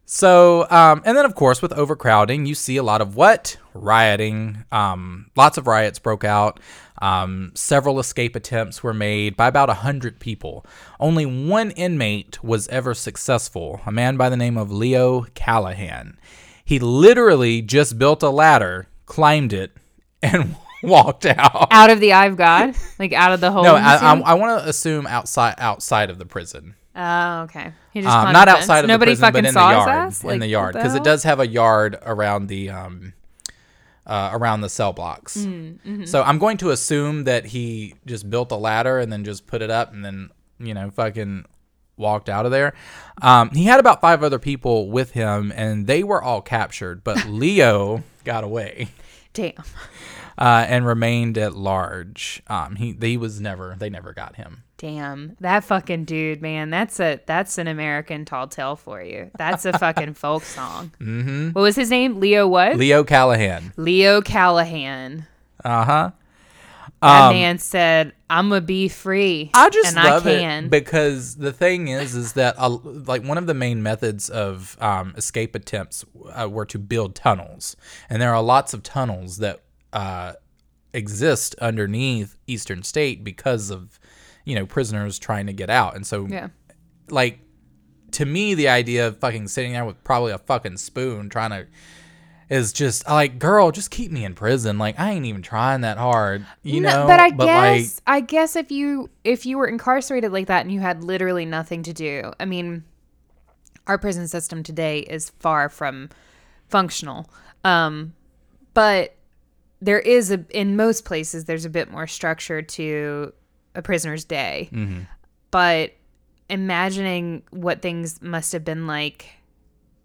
So, um, and then, of course, with overcrowding, you see a lot of what? Rioting. Um, lots of riots broke out. Um, several escape attempts were made by about one hundred people. Only one inmate was ever successful, a man by the name of Leo Callahan. He literally just built a ladder, climbed it, and walked out. Out of the eye of God? Like out of the hole? No, I, I, I want to assume outside outside of the prison. Oh, okay. He just um, not outside of Nobody the prison, fucking but in saw the yard. His ass? Like, in the yard, because it does have a yard around the um, uh, around the cell blocks. Mm, mm-hmm. So I'm going to assume that he just built a ladder and then just put it up and then, you know, fucking walked out of there. Um, he had about five other people with him, and they were all captured, but Leo got away. Damn. Uh, and remained at large. Um, he they was never they never got him. Damn, that fucking dude, man. That's a that's an American tall tale for you. That's a fucking folk song. Mm-hmm. What was his name? Leo what? Leo Callahan. Leo Callahan. Uh huh. That um, man said, "I'm gonna be free." I just and love I can. It because the thing is, is that uh, like one of the main methods of um, escape attempts uh, were to build tunnels, and there are lots of tunnels that uh, exist underneath Eastern State because of, you know, prisoners trying to get out. And so, yeah. Like, to me, the idea of fucking sitting there with probably a fucking spoon trying to is just like, girl, just keep me in prison. Like, I ain't even trying that hard, you no, know? But I but guess, like, I guess if you, if you were incarcerated like that and you had literally nothing to do, I mean, our prison system today is far from functional. Um, but there is a, in most places, there's a bit more structure to a prisoner's day. Mm-hmm. But imagining what things must have been like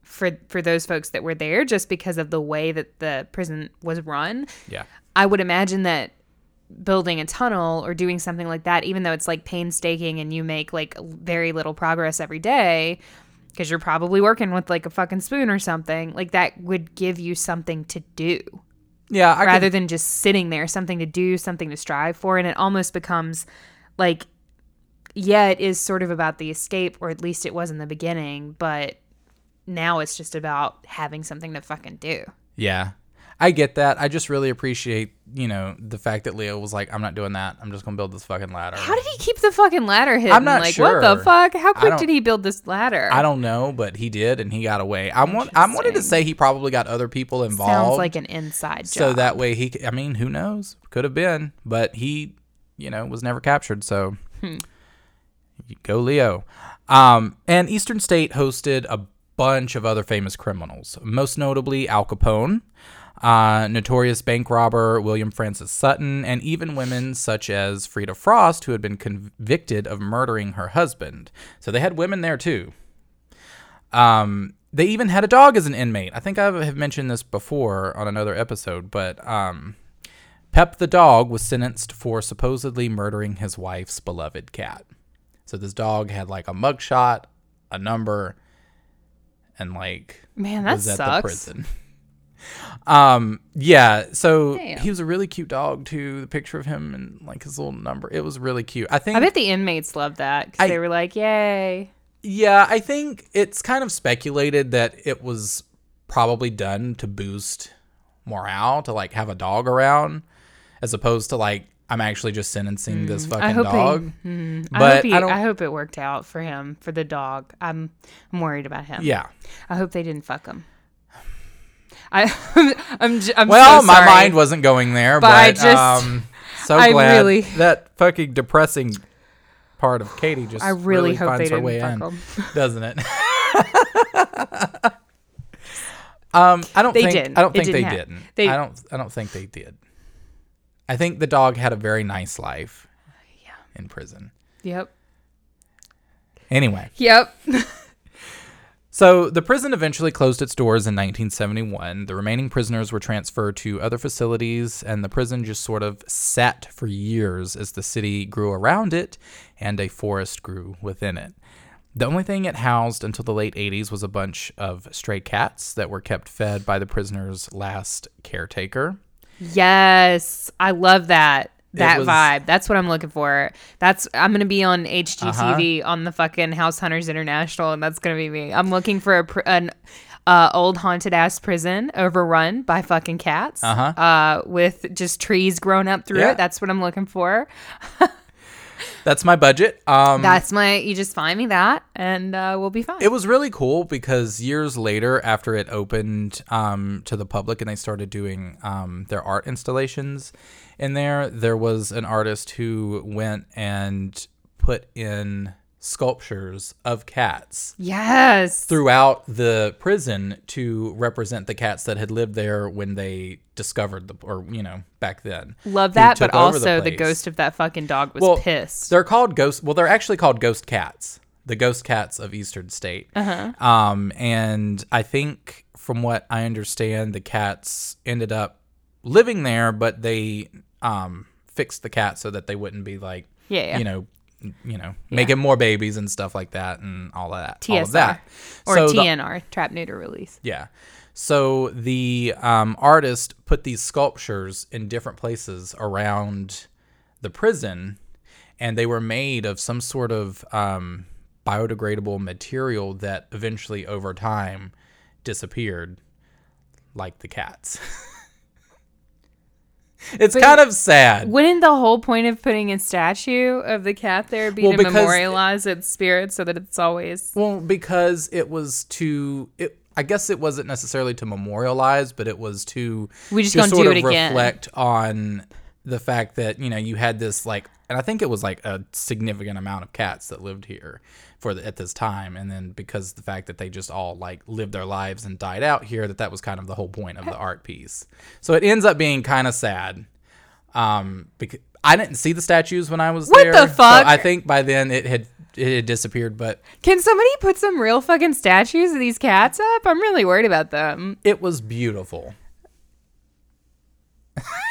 for for those folks that were there, just because of the way that the prison was run. Yeah. I would imagine that building a tunnel or doing something like that, even though it's like painstaking and you make like very little progress every day because you're probably working with like a fucking spoon or something, like that would give you something to do. Yeah, I rather could, than just sitting there, something to do, something to strive for. And it almost becomes like, yeah, it is sort of about the escape, or at least it was in the beginning, but now it's just about having something to fucking do. Yeah, I get that. I just really appreciate, you know, the fact that Leo was like, I'm not doing that. I'm just going to build this fucking ladder. How did he keep the fucking ladder hidden? I'm not like, sure. What the fuck? How quick did he build this ladder? I don't know, but he did, and he got away. I want, I wanted to say he probably got other people involved. Sounds like an inside job. So that way he, I mean, who knows? Could have been, but he, you know, was never captured, so hmm. Go Leo. Um, and Eastern State hosted a bunch of other famous criminals, most notably Al Capone, Uh, notorious bank robber William Francis Sutton, and even women such as Frida Frost, who had been convicted of murdering her husband. So they had women there too. Um, they even had a dog as an inmate. I think I have mentioned this before on another episode, but um, Pep the dog was sentenced for supposedly murdering his wife's beloved cat. So this dog had like a mugshot, a number, and like, man, that was at sucks. The prison. Um, yeah, so damn. He was a really cute dog too. The picture of him and like his little number, it was really cute. I think I bet the inmates loved that because they were like, yay. Yeah, I think it's kind of speculated that it was probably done to boost morale to like have a dog around as opposed to like, I'm actually just sentencing mm, this fucking dog. He, mm, but I hope, he, I, don't, I hope it worked out for him, for the dog. I'm, I'm worried about him. Yeah, I hope they didn't fuck him. I, I'm, j- I'm well, so sorry. Well, my mind wasn't going there, but, but I just, um, so I glad really, that fucking depressing part of Katie just I really, really hope finds they her way in, doesn't it? um, I don't they think didn't. I don't it think didn't they happen. Didn't. They, I don't. I don't think they did. I think the dog had a very nice life. Yeah. In prison. Yep. Anyway. Yep. So the prison eventually closed its doors in nineteen seventy-one. The remaining prisoners were transferred to other facilities, and the prison just sort of sat for years as the city grew around it and a forest grew within it. The only thing it housed until the late eighties was a bunch of stray cats that were kept fed by the prisoner's last caretaker. Yes, I love that. That was, vibe. That's what I'm looking for. That's I'm going to be on H G T V uh-huh. on the fucking House Hunters International, and that's going to be me. I'm looking for a, an Uh, old haunted ass prison overrun by fucking cats. Uh-huh. Uh, with just trees grown up through yeah. it. That's what I'm looking for. That's my budget. Um, That's my, you just find me that and uh, we'll be fine. It was really cool because years later after it opened um, to the public and they started doing um, their art installations in there, there was an artist who went and put in sculptures of cats. Yes. Throughout the prison to represent the cats that had lived there when they discovered the, or, you know, back then. Love that, but also the, the ghost of that fucking dog was well, pissed. They're called ghost, well, they're actually called ghost cats, the ghost cats of Eastern State. Uh-huh. Um, and I think from what I understand, the cats ended up living there, but they um, fixed the cats so that they wouldn't be like, yeah, yeah. you know, you know, yeah. making more babies and stuff like that and all of that. T S R. All of that. Or so T N R, the, trap, neuter, release. Yeah. So the um, artist put these sculptures in different places around the prison, and they were made of some sort of um, biodegradable material that eventually over time disappeared, like the cats. It's but kind of sad. Wouldn't the whole point of putting a statue of the cat there be well, to because, memorialize its spirit so that it's always... Well, because it was to... It, I guess it wasn't necessarily to memorialize, but it was to... We just going to sort do of it again. Reflect on the fact that, you know, you had this, like... And I think it was, like, a significant amount of cats that lived here for the, at this time. And then because the fact that they just all, like, lived their lives and died out here, that that was kind of the whole point of the art piece. So it ends up being kind of sad. Um, because I didn't see the statues when I was what there. What the fuck? So I think by then it had it had disappeared, but... Can somebody put some real fucking statues of these cats up? I'm really worried about them. It was beautiful.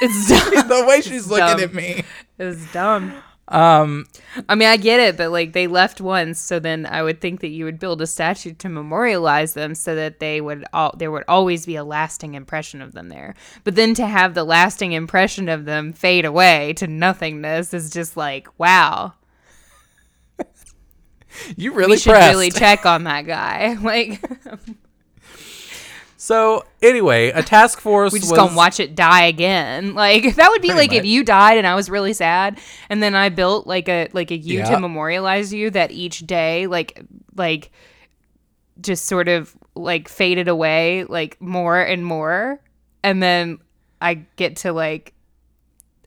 It's dumb. The way she's it's looking dumb. At me. It was dumb. Um, I mean, I get it, but like they left once, so then I would think that you would build a statue to memorialize them, so that they would all there would always be a lasting impression of them there. But then to have the lasting impression of them fade away to nothingness is just like, wow. You really we should pressed. Really check on that guy, like. So anyway, a task force. We just was, gonna watch it die again. Like that would be like much. If you died and I was really sad, and then I built like a like a you yeah. to memorialize you that each day like like just sort of like faded away like more and more, and then I get to like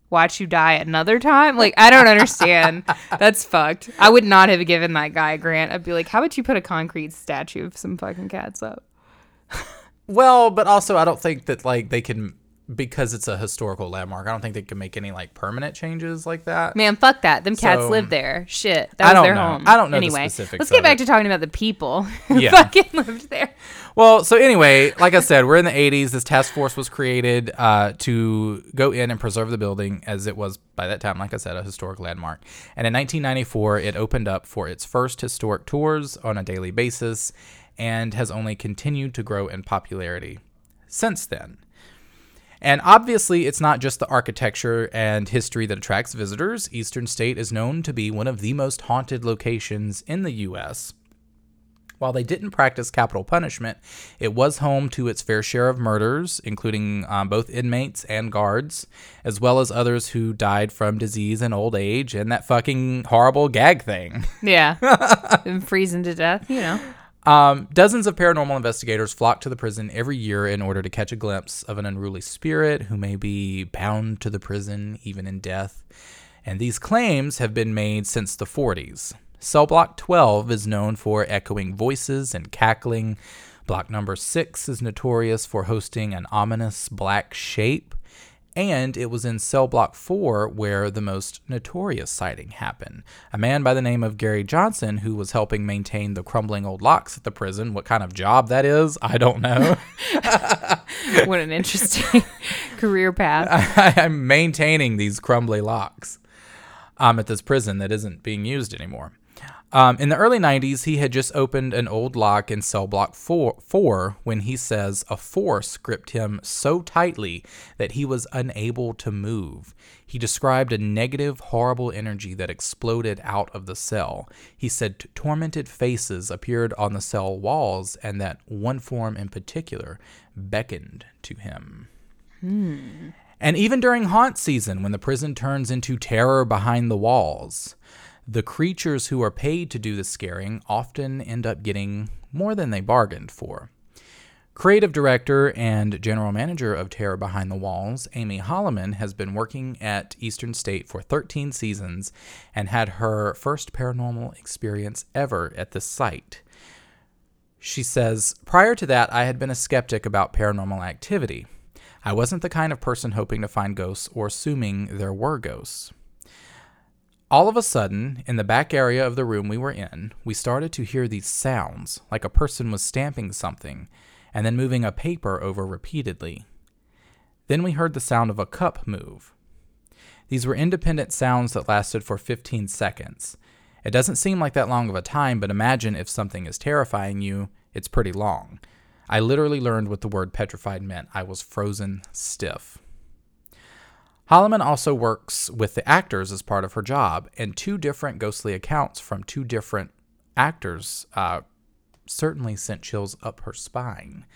watch you die another time. Like I don't understand. That's fucked. I would not have given that guy a grant. I'd be like, how about you put a concrete statue of some fucking cats up? Well, but also I don't think that like they can, because it's a historical landmark, I don't think they can make any like permanent changes like that. Man, fuck that. Them cats so, live there. Shit. That I was don't their know. Home. I don't know anyway, the specifics. Let's get back it. To talking about the people who yeah. fucking lived there. Well, so anyway, like I said, we're in the eighties. This task force was created uh, to go in and preserve the building as it was by that time, like I said, a historic landmark. And in nineteen ninety-four, it opened up for its first historic tours on a daily basis, and has only continued to grow in popularity since then. And obviously, it's not just the architecture and history that attracts visitors. Eastern State is known to be one of the most haunted locations in the U S While they didn't practice capital punishment, it was home to its fair share of murders, including um, both inmates and guards, as well as others who died from disease and old age and that fucking horrible gag thing. Yeah. And freezing to death, you know. Um, dozens of paranormal investigators flock to the prison every year in order to catch a glimpse of an unruly spirit who may be bound to the prison even in death. And these claims have been made since the forties. Cell block twelve is known for echoing voices and cackling. Block number six is notorious for hosting an ominous black shape. And it was in cell block four where the most notorious sighting happened. A man by the name of Gary Johnson, who was helping maintain the crumbling old locks at the prison. What kind of job that is, I don't know. What an interesting career path. I, I'm maintaining these crumbly locks um, at this prison that isn't being used anymore. Um, in the early nineties, he had just opened an old lock in cell block four, four when he says a force gripped him so tightly that he was unable to move. He described a negative, horrible energy that exploded out of the cell. He said tormented faces appeared on the cell walls and that one form in particular beckoned to him. Hmm. And even during haunt season, when the prison turns into Terror Behind the Walls, the creatures who are paid to do the scaring often end up getting more than they bargained for. Creative director and general manager of Terror Behind the Walls, Amy Holloman, has been working at Eastern State for thirteen seasons and had her first paranormal experience ever at the site. She says, "Prior to that, I had been a skeptic about paranormal activity. I wasn't the kind of person hoping to find ghosts or assuming there were ghosts. All of a sudden, in the back area of the room we were in, we started to hear these sounds, like a person was stamping something, and then moving a paper over repeatedly. Then we heard the sound of a cup move. These were independent sounds that lasted for fifteen seconds. It doesn't seem like that long of a time, but imagine if something is terrifying you, it's pretty long. I literally learned what the word petrified meant. I was frozen stiff." Holloman also works with the actors as part of her job, and two different ghostly accounts from two different actors uh, certainly sent chills up her spine.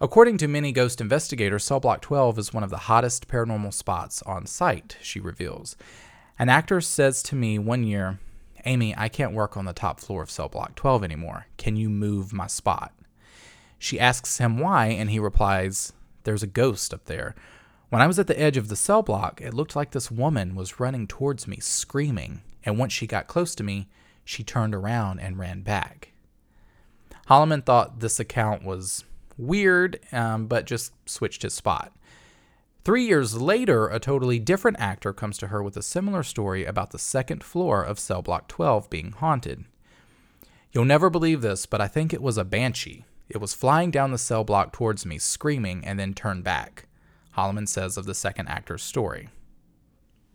According to many ghost investigators, Cell Block twelve is one of the hottest paranormal spots on site, she reveals. An actor says to me one year, "Amy, I can't work on the top floor of Cell Block twelve anymore. Can you move my spot?" She asks him why, and he replies, "There's a ghost up there. When I was at the edge of the cell block, it looked like this woman was running towards me, screaming, and once she got close to me, she turned around and ran back." Holloman thought this account was weird, um, but just switched his spot. Three years later, a totally different actor comes to her with a similar story about the second floor of cell block twelve being haunted. "You'll never believe this, but I think it was a banshee. It was flying down the cell block towards me, screaming, and then turned back," Holloman says of the second actor's story.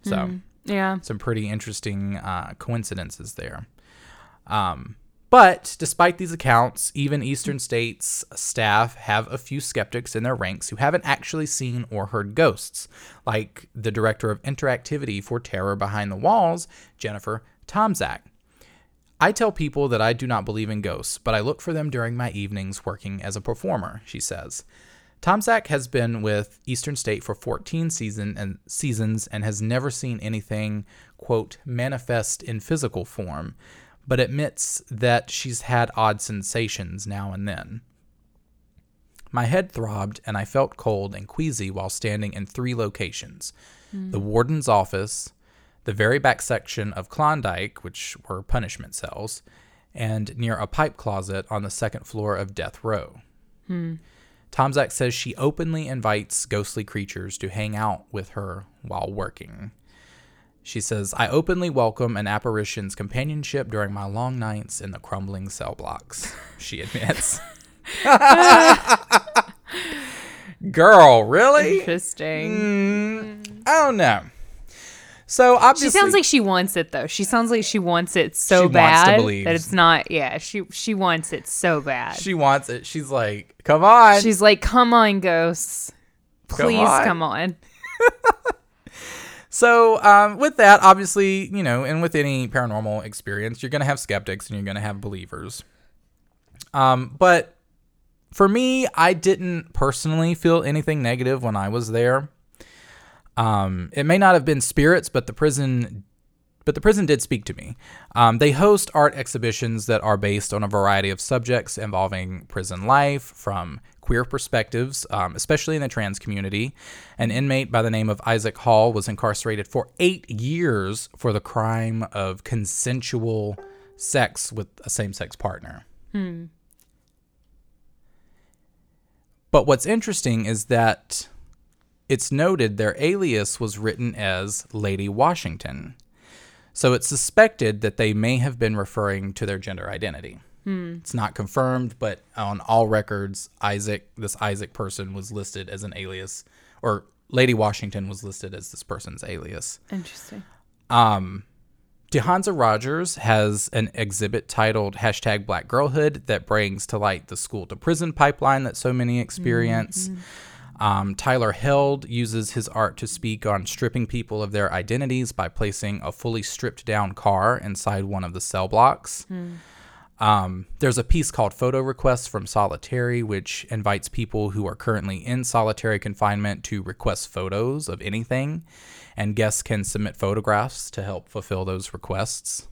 So, mm, yeah, some pretty interesting uh, coincidences there. Um, but despite these accounts, even Eastern State's staff have a few skeptics in their ranks who haven't actually seen or heard ghosts, like the director of interactivity for Terror Behind the Walls, Jennifer Tomczak. "I tell people that I do not believe in ghosts, but I look for them during my evenings working as a performer," she says. Tomczak has been with Eastern State for fourteen season and seasons and has never seen anything, quote, manifest in physical form, but admits that she's had odd sensations now and then. "My head throbbed and I felt cold and queasy while standing in three locations, mm. the warden's office, the very back section of Klondike, which were punishment cells, and near a pipe closet on the second floor of Death Row." Hmm. Tomczak says she openly invites ghostly creatures to hang out with her while working. She says, "I openly welcome an apparition's companionship during my long nights in the crumbling cell blocks," she admits. Girl, really? Interesting. Mm, I don't know. So obviously, she sounds like she wants it, though. She sounds like she wants it so she bad wants to believe. That it's not. Yeah, she she wants it so bad. She wants it. She's like, come on. She's like, come on, ghosts. Please come on. Come on. So um, with that, obviously, you know, and with any paranormal experience, you're going to have skeptics and you're going to have believers. Um, but for me, I didn't personally feel anything negative when I was there. Um, it may not have been spirits, but the prison, but the prison did speak to me. Um, they host art exhibitions that are based on a variety of subjects involving prison life from queer perspectives, um, especially in the trans community. An inmate by the name of Isaac Hall was incarcerated for eight years for the crime of consensual sex with a same-sex partner. Hmm. But what's interesting is that it's noted their alias was written as Lady Washington. So it's suspected that they may have been referring to their gender identity. Hmm. It's not confirmed, but on all records, Isaac, this Isaac person was listed as an alias, or Lady Washington was listed as this person's alias. Interesting. Um, Dejana Rogers has an exhibit titled hashtag Black Girlhood that brings to light the school to prison pipeline that so many experience. Mm-hmm. Um, Tyler Held uses his art to speak on stripping people of their identities by placing a fully stripped down car inside one of the cell blocks. Mm. Um, there's a piece called Photo Requests from Solitary, which invites people who are currently in solitary confinement to request photos of anything, and guests can submit photographs to help fulfill those requests.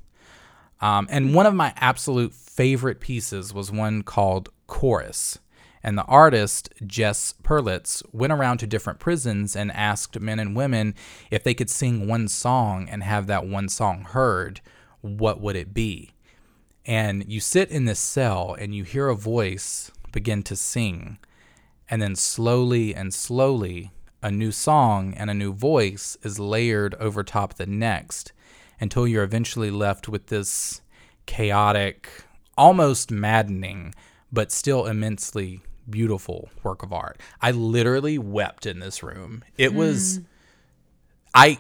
Um, and one of my absolute favorite pieces was one called Chorus. And the artist, Jess Perlitz, went around to different prisons and asked men and women if they could sing one song and have that one song heard, what would it be? And you sit in this cell and you hear a voice begin to sing. And then slowly and slowly, a new song and a new voice is layered over top the next until you're eventually left with this chaotic, almost maddening, but still immensely beautiful work of art. I literally wept in this room. It was, mm. I,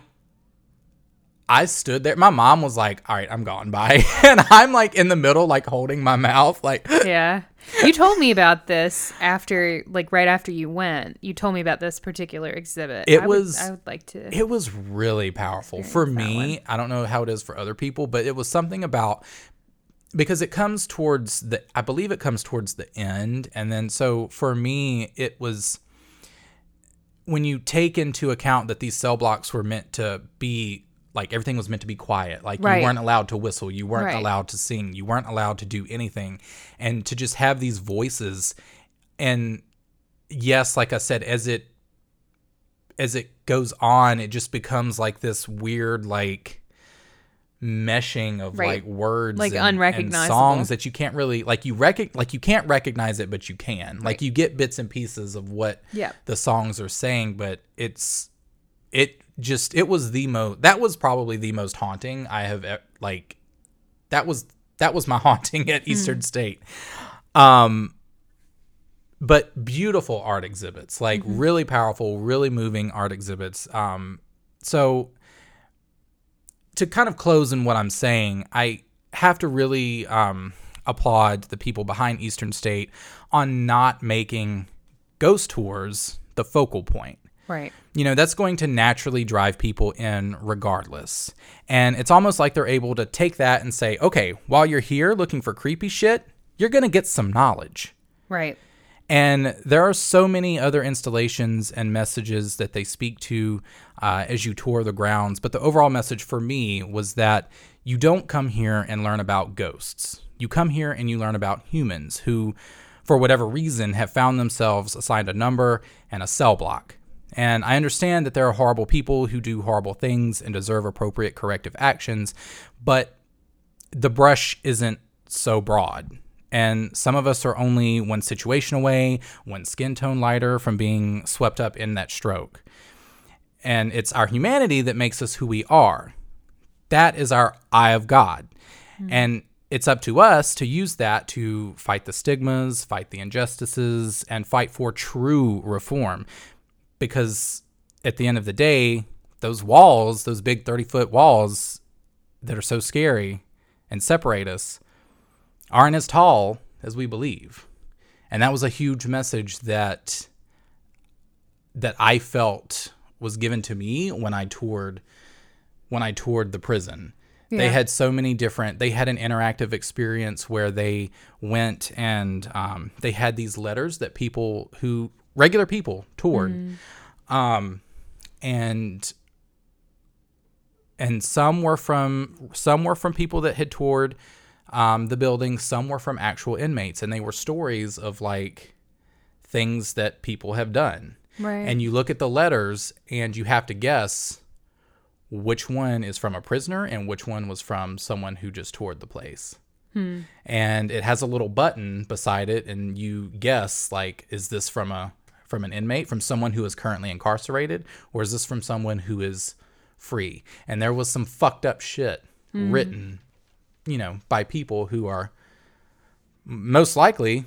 I stood there. My mom was like, all right, I'm gone, bye. And I'm like in the middle, like holding my mouth. Like, yeah. You told me about this after, like right after you went, you told me about this particular exhibit. It I was, would, I would like to. It was really powerful for me. I don't know how it is for other people, but it was something about, because it comes towards the, I believe it comes towards the end. And then, so for me, it was when you take into account that these cell blocks were meant to be, like everything was meant to be quiet. Like right. You weren't allowed to whistle. You weren't right. allowed to sing. You weren't allowed to do anything. And to just have these voices. And yes, like I said, as it, as it goes on, it just becomes like this weird, like, meshing of right. like words like and, and songs that you can't really like you rec- like you can't recognize it, but you can right. like you get bits and pieces of what yep. the songs are saying, but it's it just it was the most that was probably the most haunting I have like that was that was my haunting at Eastern mm. State. Um but beautiful art exhibits, like mm-hmm. really powerful, really moving art exhibits. Um so to kind of close in what I'm saying, I have to really um, applaud the people behind Eastern State on not making ghost tours the focal point. Right. You know, that's going to naturally drive people in regardless. And it's almost like they're able to take that and say, okay, while you're here looking for creepy shit, you're going to get some knowledge. Right. And there are so many other installations and messages that they speak to uh, as you tour the grounds. But the overall message for me was that you don't come here and learn about ghosts. You come here and you learn about humans who, for whatever reason, have found themselves assigned a number and a cell block. And I understand that there are horrible people who do horrible things and deserve appropriate corrective actions, but the brush isn't so broad. And some of us are only one situation away, one skin tone lighter from being swept up in that stroke. And it's our humanity that makes us who we are. That is our eye of God. Mm-hmm. And it's up to us to use that to fight the stigmas, fight the injustices, and fight for true reform. Because at the end of the day, those walls, those big thirty-foot walls that are so scary and separate us, aren't as tall as we believe. And that was a huge message that that I felt was given to me when I toured when I toured the prison. Yeah. They had so many different, they had an interactive experience where they went and um, they had these letters that people who, regular people toured. Mm-hmm. Um, and and some were from some were from people that had toured Um, the building, some were from actual inmates, and they were stories of like things that people have done. Right. And you look at the letters and you have to guess which one is from a prisoner and which one was from someone who just toured the place. Hmm. And it has a little button beside it. And you guess like, is this from a, from an inmate, from someone who is currently incarcerated, or is this from someone who is free? And there was some fucked up shit mm. written, you know, by people who are most likely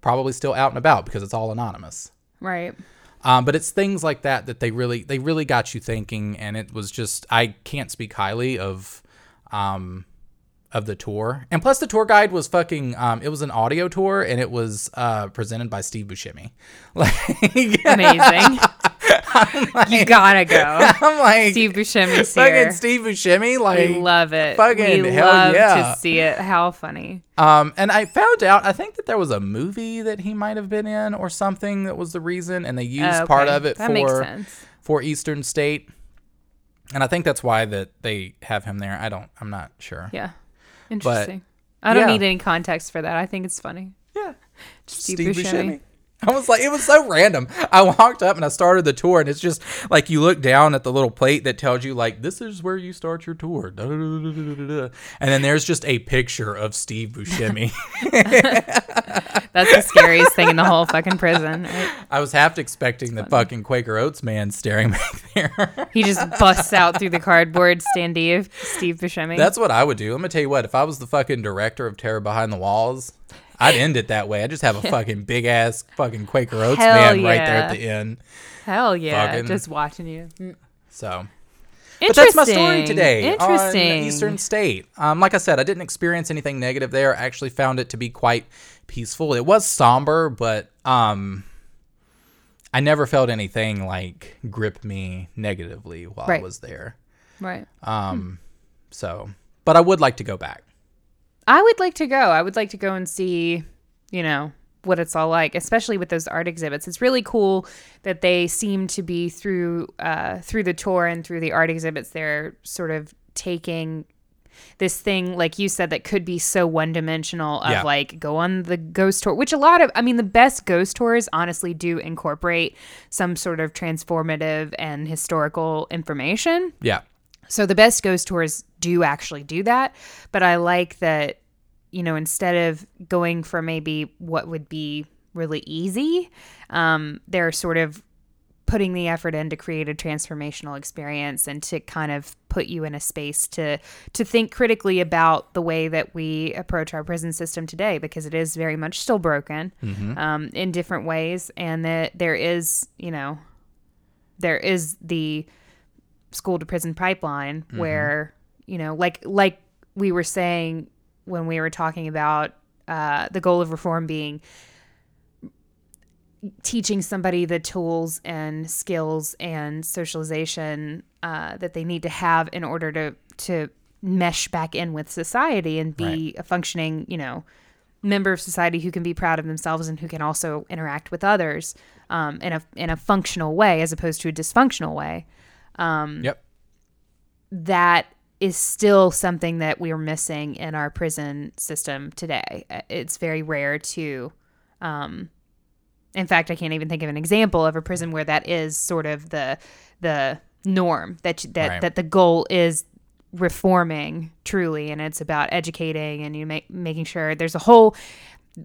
probably still out and about because it's all anonymous. Right. Um, but it's things like that that they really, they really got you thinking. And it was just, I can't speak highly of um, of the tour. And plus the tour guide was fucking, um, it was an audio tour and it was uh, presented by Steve Buscemi. Like, amazing. Like, you gotta go. I'm like, Steve Buscemi's fucking here. Steve Buscemi, like, we love it. Fucking we hell love yeah. to see it. How funny. Um, and I found out, I think that there was a movie that he might have been in or something that was the reason, and they used oh, okay. part of it that for for Eastern State. And I think that's why that they have him there. I don't. I'm not sure. Yeah, interesting. But, I don't yeah. need any context for that. I think it's funny. Yeah, Steve, Steve Buscemi. Buscemi. I was like, it was so random. I walked up and I started the tour, and it's just like you look down at the little plate that tells you, like, this is where you start your tour. Da, da, da, da, da, da. And then there's just a picture of Steve Buscemi. That's the scariest thing in the whole fucking prison. Right? I was half expecting the fucking Quaker Oats man staring back there. He just busts out through the cardboard standee of Steve Buscemi. That's what I would do. I'm going to tell you what, if I was the fucking director of Terror Behind the Walls, I'd end it that way. I just have a fucking big ass fucking Quaker Oats Hell man yeah. right there at the end. Hell yeah. Fucking. Just watching you. So. Interesting. But that's my story today. Interesting. On Eastern State. Um, like I said, I didn't experience anything negative there. I actually found it to be quite peaceful. It was somber, but um, I never felt anything like grip me negatively while right. I was there. Right. Um, hmm. So. But I would like to go back. I would like to go. I would like to go and see, you know, what it's all like, especially with those art exhibits. It's really cool that they seem to be through uh, through the tour and through the art exhibits. They're sort of taking this thing, like you said, that could be so one-dimensional of yeah. like go on the ghost tour, which a lot of, I mean, the best ghost tours honestly do incorporate some sort of transformative and historical information. Yeah. So the best ghost tours do actually do that. But I like that, you know, instead of going for maybe what would be really easy, um, they're sort of putting the effort in to create a transformational experience and to kind of put you in a space to to think critically about the way that we approach our prison system today, because it is very much still broken mm-hmm. um, in different ways. And that there is, you know, there is the school to prison pipeline mm-hmm. where, you know, like like we were saying when we were talking about uh the goal of reform being teaching somebody the tools and skills and socialization uh that they need to have in order to to mesh back in with society and be right. a functioning, you know, member of society who can be proud of themselves and who can also interact with others um in a in a functional way as opposed to a dysfunctional way. Um, yep. That is still something that we are missing in our prison system today. It's very rare to, um, in fact, I can't even think of an example of a prison where that is sort of the the norm, that that right. that the goal is reforming truly, and it's about educating and you make making sure there's a whole.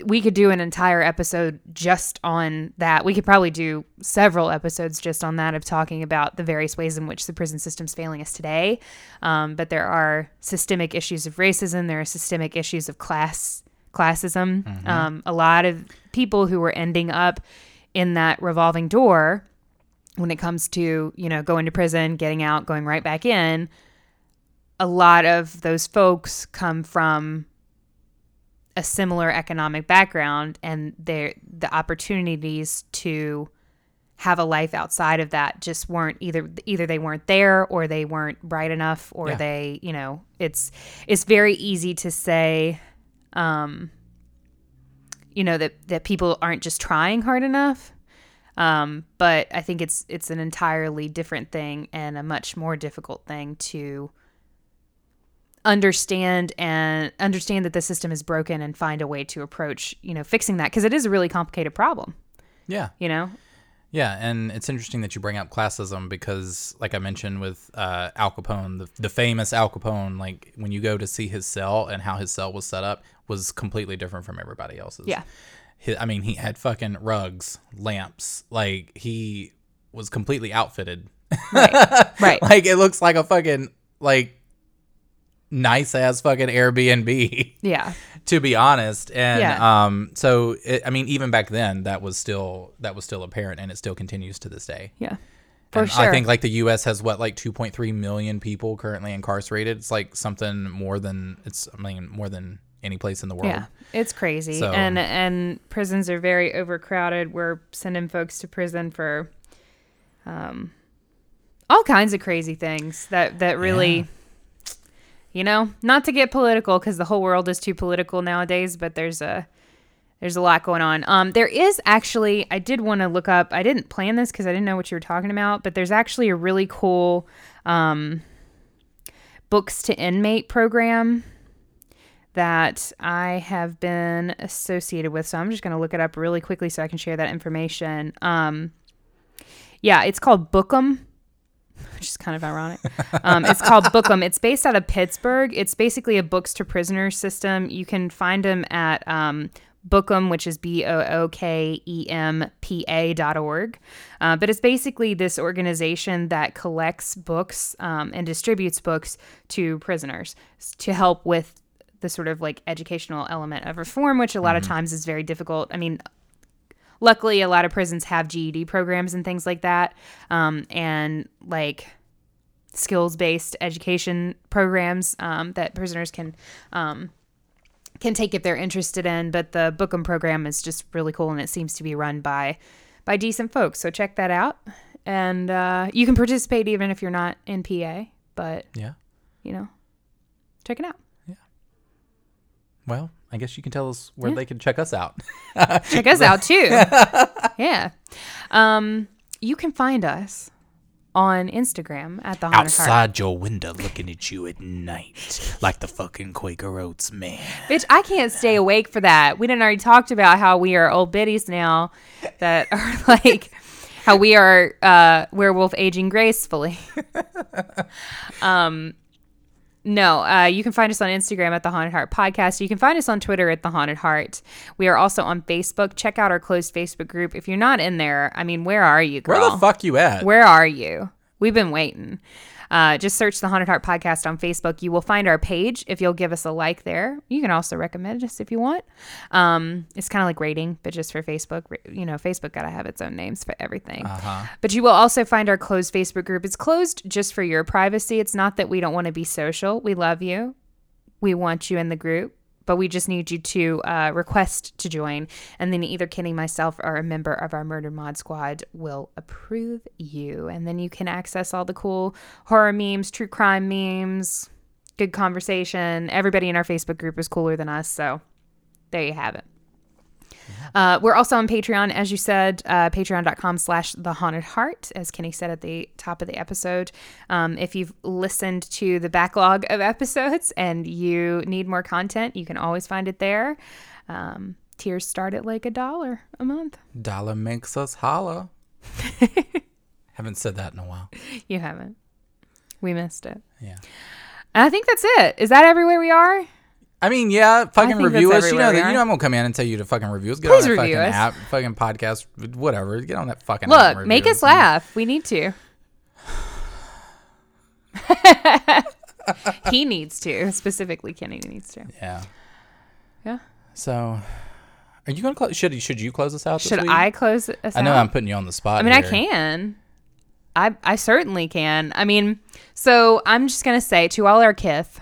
We could do an entire episode just on that. We could probably do several episodes just on that, of talking about the various ways in which the prison system's failing us today. Um, but there are systemic issues of racism. There are systemic issues of class classism. Mm-hmm. Um, a lot of people who are ending up in that revolving door when it comes to, you know, going to prison, getting out, going right back in. A lot of those folks come from a similar economic background, and the opportunities to have a life outside of that just weren't either either they weren't there, or they weren't bright enough, or yeah. they, you know, it's it's very easy to say, um, you know, that that people aren't just trying hard enough. Um, but I think it's it's an entirely different thing, and a much more difficult thing to understand and understand that the system is broken, and find a way to approach, you know, fixing that, because it is a really complicated problem. Yeah. You know? Yeah. And it's interesting that you bring up classism, because like I mentioned with uh, Al Capone, the, the famous Al Capone, like when you go to see his cell and how his cell was set up was completely different from everybody else's. Yeah. He, I mean, he had fucking rugs, lamps, like he was completely outfitted. Right. Right. Like it looks like a fucking, like, nice ass fucking Airbnb. Yeah. To be honest. And yeah. um so it, I mean, even back then that was still that was still apparent, and it still continues to this day. Yeah. For and sure. I think like the U S has what, like two point three million people currently incarcerated. It's like something more than it's I mean more than any place in the world. Yeah, it's crazy. So, and and prisons are very overcrowded. We're sending folks to prison for um all kinds of crazy things that that really yeah. You know, not to get political because the whole world is too political nowadays, but there's a there's a lot going on. Um, there is actually, I did want to look up, I didn't plan this because I didn't know what you were talking about, but there's actually a really cool um, books to inmate program that I have been associated with. So I'm just going to look it up really quickly so I can share that information. Um, yeah, it's called Book'em. Which is kind of ironic. Um, it's called Book'em. It's based out of Pittsburgh. It's basically a books to prisoners system. You can find them at um, Book'em, which is B O O K E M P A dot org. Uh, but it's basically this organization that collects books um, and distributes books to prisoners to help with the sort of like educational element of reform, which a lot mm-hmm. of times is very difficult. I mean, luckily, a lot of prisons have G E D programs and things like that, um, and like skills-based education programs um, that prisoners can um, can take if they're interested in. But the Book'em program is just really cool, and it seems to be run by by decent folks. So check that out, and uh, you can participate even if you're not in P A. But yeah, you know, check it out. Yeah. Well. I guess you can tell us where yeah. they can check us out. Check us out, too. Yeah. Um, you can find us on Instagram at the Haunted Outside Heart. Your window looking at you at night like the fucking Quaker Oats man. Bitch, I can't stay awake for that. We didn't already talked about how we are old biddies now that are like how we are uh, werewolf aging gracefully. um. No, uh, you can find us on Instagram at The Haunted Heart Podcast. You can find us on Twitter at The Haunted Heart. We are also on Facebook. Check out our closed Facebook group. If you're not in there, I mean, where are you, girl? Where the fuck you at? Where are you? We've been waiting. Uh, just search The Haunted Heart Podcast on Facebook. You will find our page if you'll give us a like there. You can also recommend us if you want. Um, it's kind of like rating, but just for Facebook. You know, Facebook got to have its own names for everything. Uh-huh. But you will also find our closed Facebook group. It's closed just for your privacy. It's not that we don't want to be social. We love you. We want you in the group. But we just need you to uh, request to join. And then either Kenny, myself, or a member of our Murder Mod Squad will approve you. And then you can access all the cool horror memes, true crime memes, good conversation. Everybody in our Facebook group is cooler than us. So there you have it. Uh, we're also on Patreon, as you said, uh, patreon.com slash the haunted heart, as Kenny said at the top of the episode. Um, if you've listened to the backlog of episodes and you need more content, you can always find it there. Um, tiers start at like a dollar a month. Dollar makes us holla. Haven't said that in a while. You haven't. We missed it. Yeah. And I think that's it. Is that everywhere we are? I mean, yeah, fucking review us. You know, you know, I'm gonna come in and tell you to fucking review us. Get Please on that fucking us. app, fucking podcast, whatever. Get on that fucking Look, app. Look, make us, us laugh. We need to. He needs to. Specifically, Kenny needs to. Yeah. Yeah. So, are you gonna close? Should Should you close us out? Should this week? I close us out? I know I'm putting you on the spot. I mean, here. I can. I I certainly can. I mean, so I'm just gonna say to all our kith.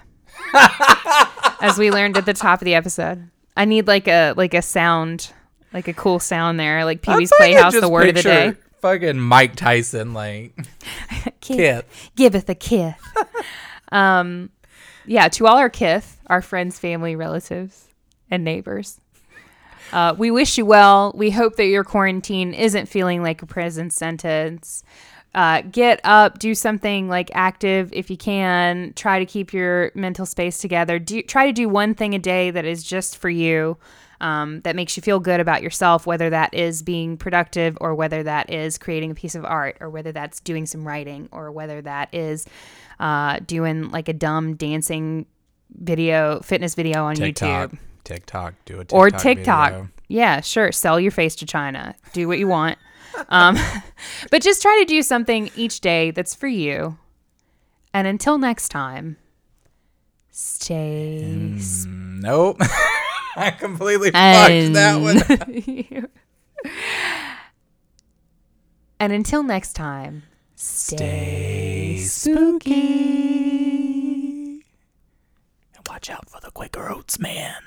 As we learned at the top of the episode, I need like a like a sound, like a cool sound there, like Pee Wee's Playhouse, the word of the day. Fucking Mike Tyson, like kith, giveth a kith. um, yeah, to all our kith, our friends, family, relatives, and neighbors, uh, we wish you well. We hope that your quarantine isn't feeling like a prison sentence. Uh, get up, do something like active if you can. Try to keep your mental space together. Do try to do one thing a day that is just for you, um, that makes you feel good about yourself, whether that is being productive or whether that is creating a piece of art or whether that's doing some writing or whether that is uh, doing like a dumb dancing video, fitness video on TikTok, YouTube. TikTok, do a TikTok Or TikTok. Video. Yeah, sure. Sell your face to China. Do what you want. Um, but just try to do something each day that's for you. And until next time, stay. Mm, sp- nope. I completely and- fucked that one. And until next time, Stay spooky. And watch out for the Quaker Oats man.